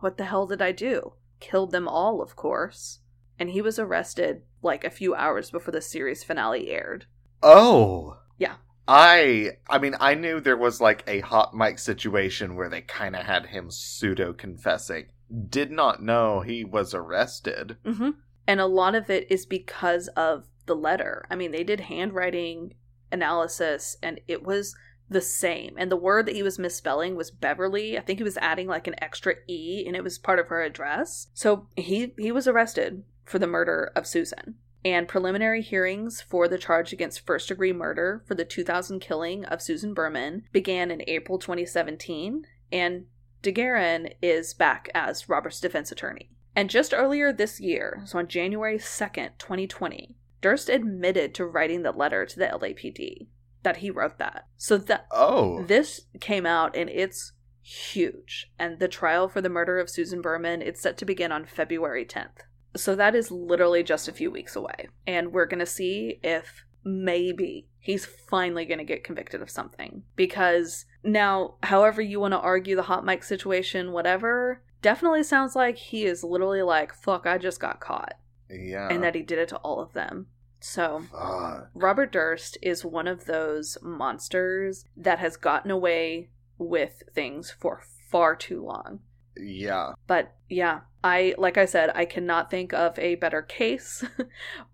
what the hell did I do? Killed them all, of course. And he was arrested, like, a few hours before the series finale aired. Oh. Yeah. I, I mean, I knew there was, like, a hot mic situation where they kind of had him pseudo-confessing. Did not know he was arrested. Mm-hmm. And a lot of it is because of the letter. I mean, they did handwriting analysis and it was the same. And the word that he was misspelling was Beverly. I think he was adding like an extra E and it was part of her address. So he, he was arrested for the murder of Susan. And preliminary hearings for the charge against first-degree murder for the two thousand killing of Susan Berman began in April twenty seventeen, and DeGuerin is back as Robert's defense attorney. And just earlier this year, so on January second, twenty twenty, Durst admitted to writing the letter to the L A P D, that he wrote that. So that oh. this came out, and it's huge. And the trial for the murder of Susan Berman, it's set to begin on February tenth. So that is literally just a few weeks away. And we're going to see if maybe he's finally going to get convicted of something. Because now, however you want to argue the hot mic situation, whatever, definitely sounds like he is literally like, fuck, I just got caught. Yeah. And that he did it to all of them. So fuck. Robert Durst is one of those monsters that has gotten away with things for far too long. Yeah. But yeah, I, like I said, I cannot think of a better case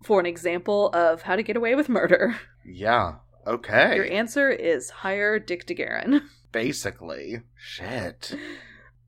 for an example of how to get away with murder. Yeah. Okay. Your answer is hire Dick DeGuerin. Basically. Shit.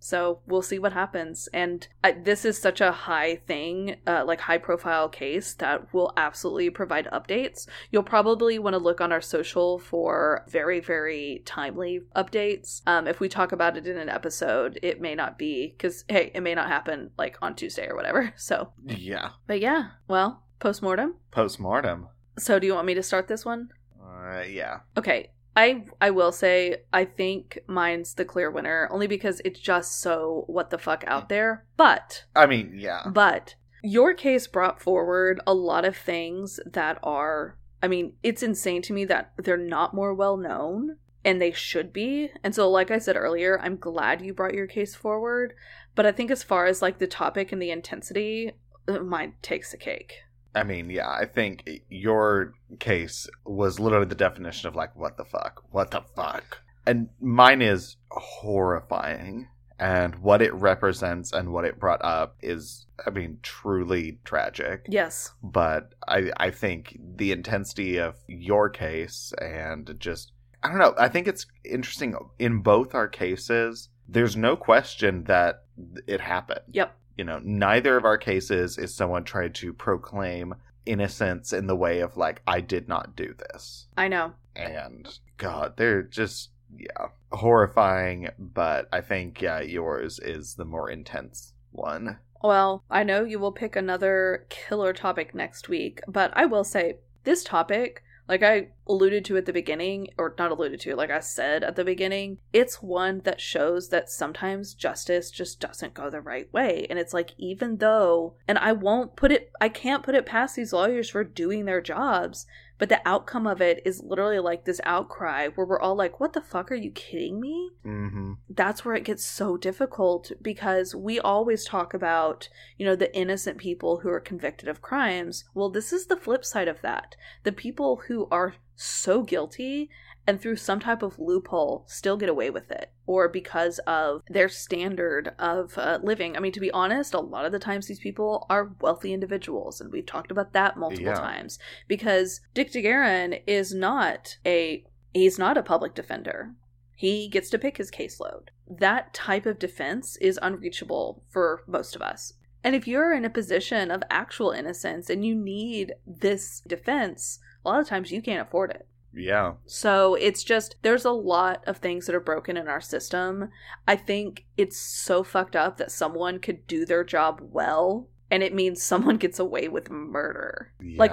So we'll see what happens. And I, this is such a high thing, uh, like high profile case that we'll absolutely provide updates. You'll probably want to look on our social for very, very timely updates. Um, if we talk about it in an episode, it may not be because, hey, it may not happen like on Tuesday or whatever. So, yeah. But yeah, well, postmortem. Postmortem. So do you want me to start this one? Uh, yeah. Okay. I I will say, I think mine's the clear winner, only because it's just so what the fuck out there. But... I mean, yeah. But your case brought forward a lot of things that are... I mean, it's insane to me that they're not more well-known, and they should be. And so, like I said earlier, I'm glad you brought your case forward. But I think as far as, like, the topic and the intensity, mine takes the cake. I mean, yeah, I think your case was literally the definition of, like, what the fuck? What the fuck? And mine is horrifying. And what it represents and what it brought up is, I mean, truly tragic. Yes. But I, I think the intensity of your case and just, I don't know, I think it's interesting. In both our cases, there's no question that it happened. Yep. You know, neither of our cases is someone trying to proclaim innocence in the way of, like, I did not do this. I know. And, God, they're just, yeah, horrifying. But I think, yeah, yours is the more intense one. Well, I know you will pick another killer topic next week. But I will say, this topic, like I alluded to at the beginning, or not alluded to, like I said at the beginning, it's one that shows that sometimes justice just doesn't go the right way. And it's like, even though, and I won't put it, I can't put it past these lawyers for doing their jobs, but the outcome of it is literally like this outcry where we're all like, what the fuck, are you kidding me? Mm-hmm. That's where it gets so difficult, because we always talk about, you know, the innocent people who are convicted of crimes. Well, this is the flip side of that. The people who are so guilty and through some type of loophole still get away with it, or because of their standard of uh, living. I mean, to be honest, a lot of the times these people are wealthy individuals, and we've talked about that multiple yeah. times, because Dick DeGuerin is not a he's not a public defender. He gets to pick his caseload. That type of defense is unreachable for most of us. And if you're in a position of actual innocence and you need this defense, a lot of times you can't afford it. Yeah. So it's just, there's a lot of things that are broken in our system. I think it's so fucked up that someone could do their job well, and it means someone gets away with murder. Yeah. Like,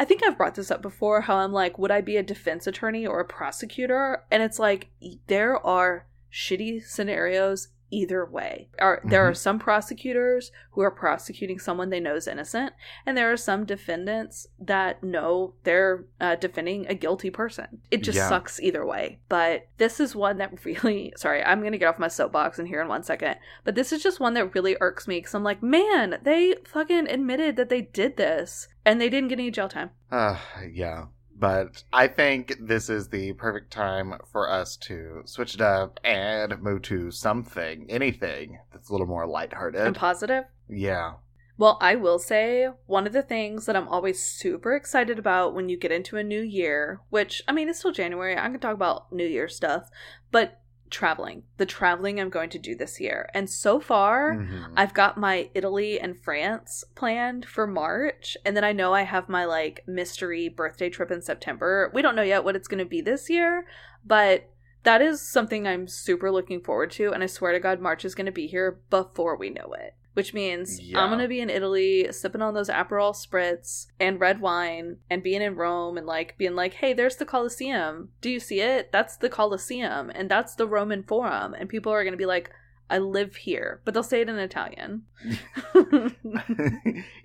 I think I've brought this up before, how I'm like, would I be a defense attorney or a prosecutor? And it's like, there are shitty scenarios either way. Are, there mm-hmm. are some prosecutors who are prosecuting someone they know is innocent, and there are some defendants that know they're uh, defending a guilty person. It just yeah. sucks either way. But this is one that really, sorry, I'm going to get off my soapbox in here in one second, but this is just one that really irks me, because I'm like, man, they fucking admitted that they did this, and they didn't get any jail time. Uh, yeah. But I think this is the perfect time for us to switch it up and move to something, anything that's a little more lighthearted. And positive? Yeah. Well, I will say one of the things that I'm always super excited about when you get into a new year, which, I mean, it's still January. I can talk about New Year stuff, but traveling, the traveling I'm going to do this year. And so far, mm-hmm. I've got my Italy and France planned for March. And then I know I have my like mystery birthday trip in September. We don't know yet what it's going to be this year, but that is something I'm super looking forward to. And I swear to God, March is going to be here before we know it. Which means yeah. I'm going to be in Italy sipping on those Aperol Spritz and red wine and being in Rome and like being like, hey, there's the Colosseum. Do you see it? That's the Colosseum and that's the Roman Forum. And people are going to be like, I live here. But they'll say it in Italian.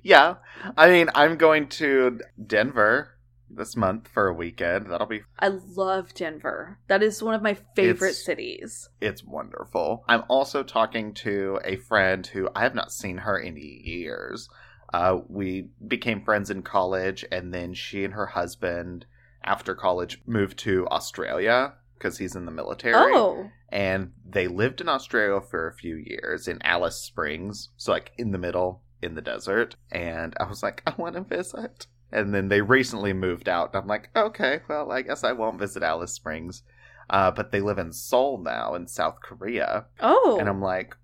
Yeah. I mean, I'm going to Denver this month for a weekend. That'll be... I love Denver. That is one of my favorite it's, cities. It's wonderful. I'm also talking to a friend who I have not seen her in years. Uh, we became friends in college, and then she and her husband, after college, moved to Australia because he's in the military. Oh. And they lived in Australia for a few years in Alice Springs, so like in the middle, in the desert. And I was like, I want to visit. And then they recently moved out. I'm like, okay, well, I guess I won't visit Alice Springs. Uh, but they live in Seoul now in South Korea. Oh. And I'm like,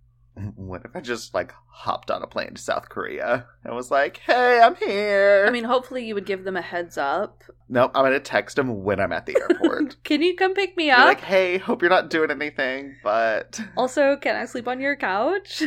what if I just, like, hopped on a plane to South Korea? And was like, hey, I'm here. I mean, hopefully you would give them a heads up. Nope, I'm going to text them when I'm at the airport. Can you come pick me up? Be like, hey, hope you're not doing anything, but... Also, can I sleep on your couch?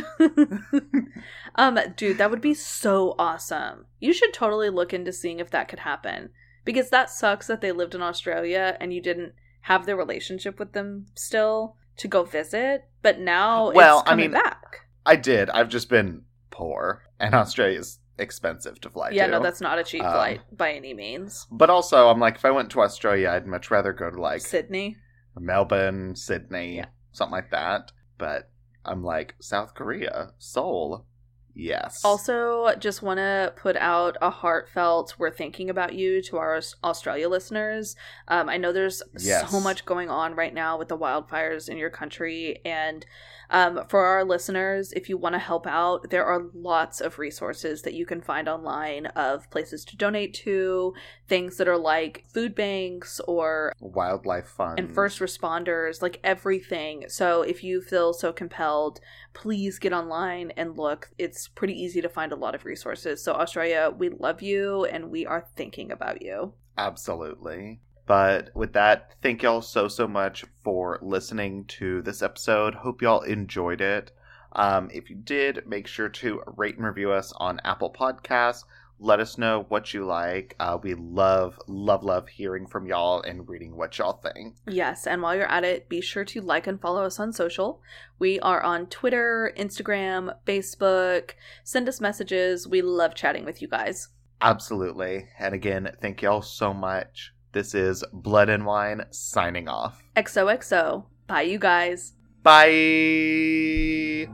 um, Dude, that would be so awesome. You should totally look into seeing if that could happen. Because that sucks that they lived in Australia and you didn't have their relationship with them still to go visit. But now well, it's coming I mean, back. I did. I've just been poor. And Australia is expensive to fly yeah, to. Yeah, no, that's not a cheap um, flight by any means. But also, I'm like, if I went to Australia, I'd much rather go to like... Sydney. Melbourne, Sydney, yeah. something like that. But I'm like, South Korea, Seoul, yes. Also, just want to put out a heartfelt, we're thinking about you to our Australia listeners. Um, I know there's yes. so much going on right now with the wildfires in your country. And um, for our listeners, if you want to help out, there are lots of resources that you can find online of places to donate to, things that are like food banks or wildlife funds and first responders, like everything. So if you feel so compelled, please get online and look. It's pretty easy to find a lot of resources. So Australia, we love you and we are thinking about you. Absolutely. But with that, thank y'all so, so much for listening to this episode. Hope y'all enjoyed it. Um, if you did, make sure to rate and review us on Apple Podcasts. Let us know what you like. Uh, we love, love, love hearing from y'all and reading what y'all think. Yes, and while you're at it, be sure to like and follow us on social. We are on Twitter, Instagram, Facebook. Send us messages. We love chatting with you guys. Absolutely. And again, thank y'all so much. This is Blood and Wine signing off. X O X O. Bye, you guys. Bye.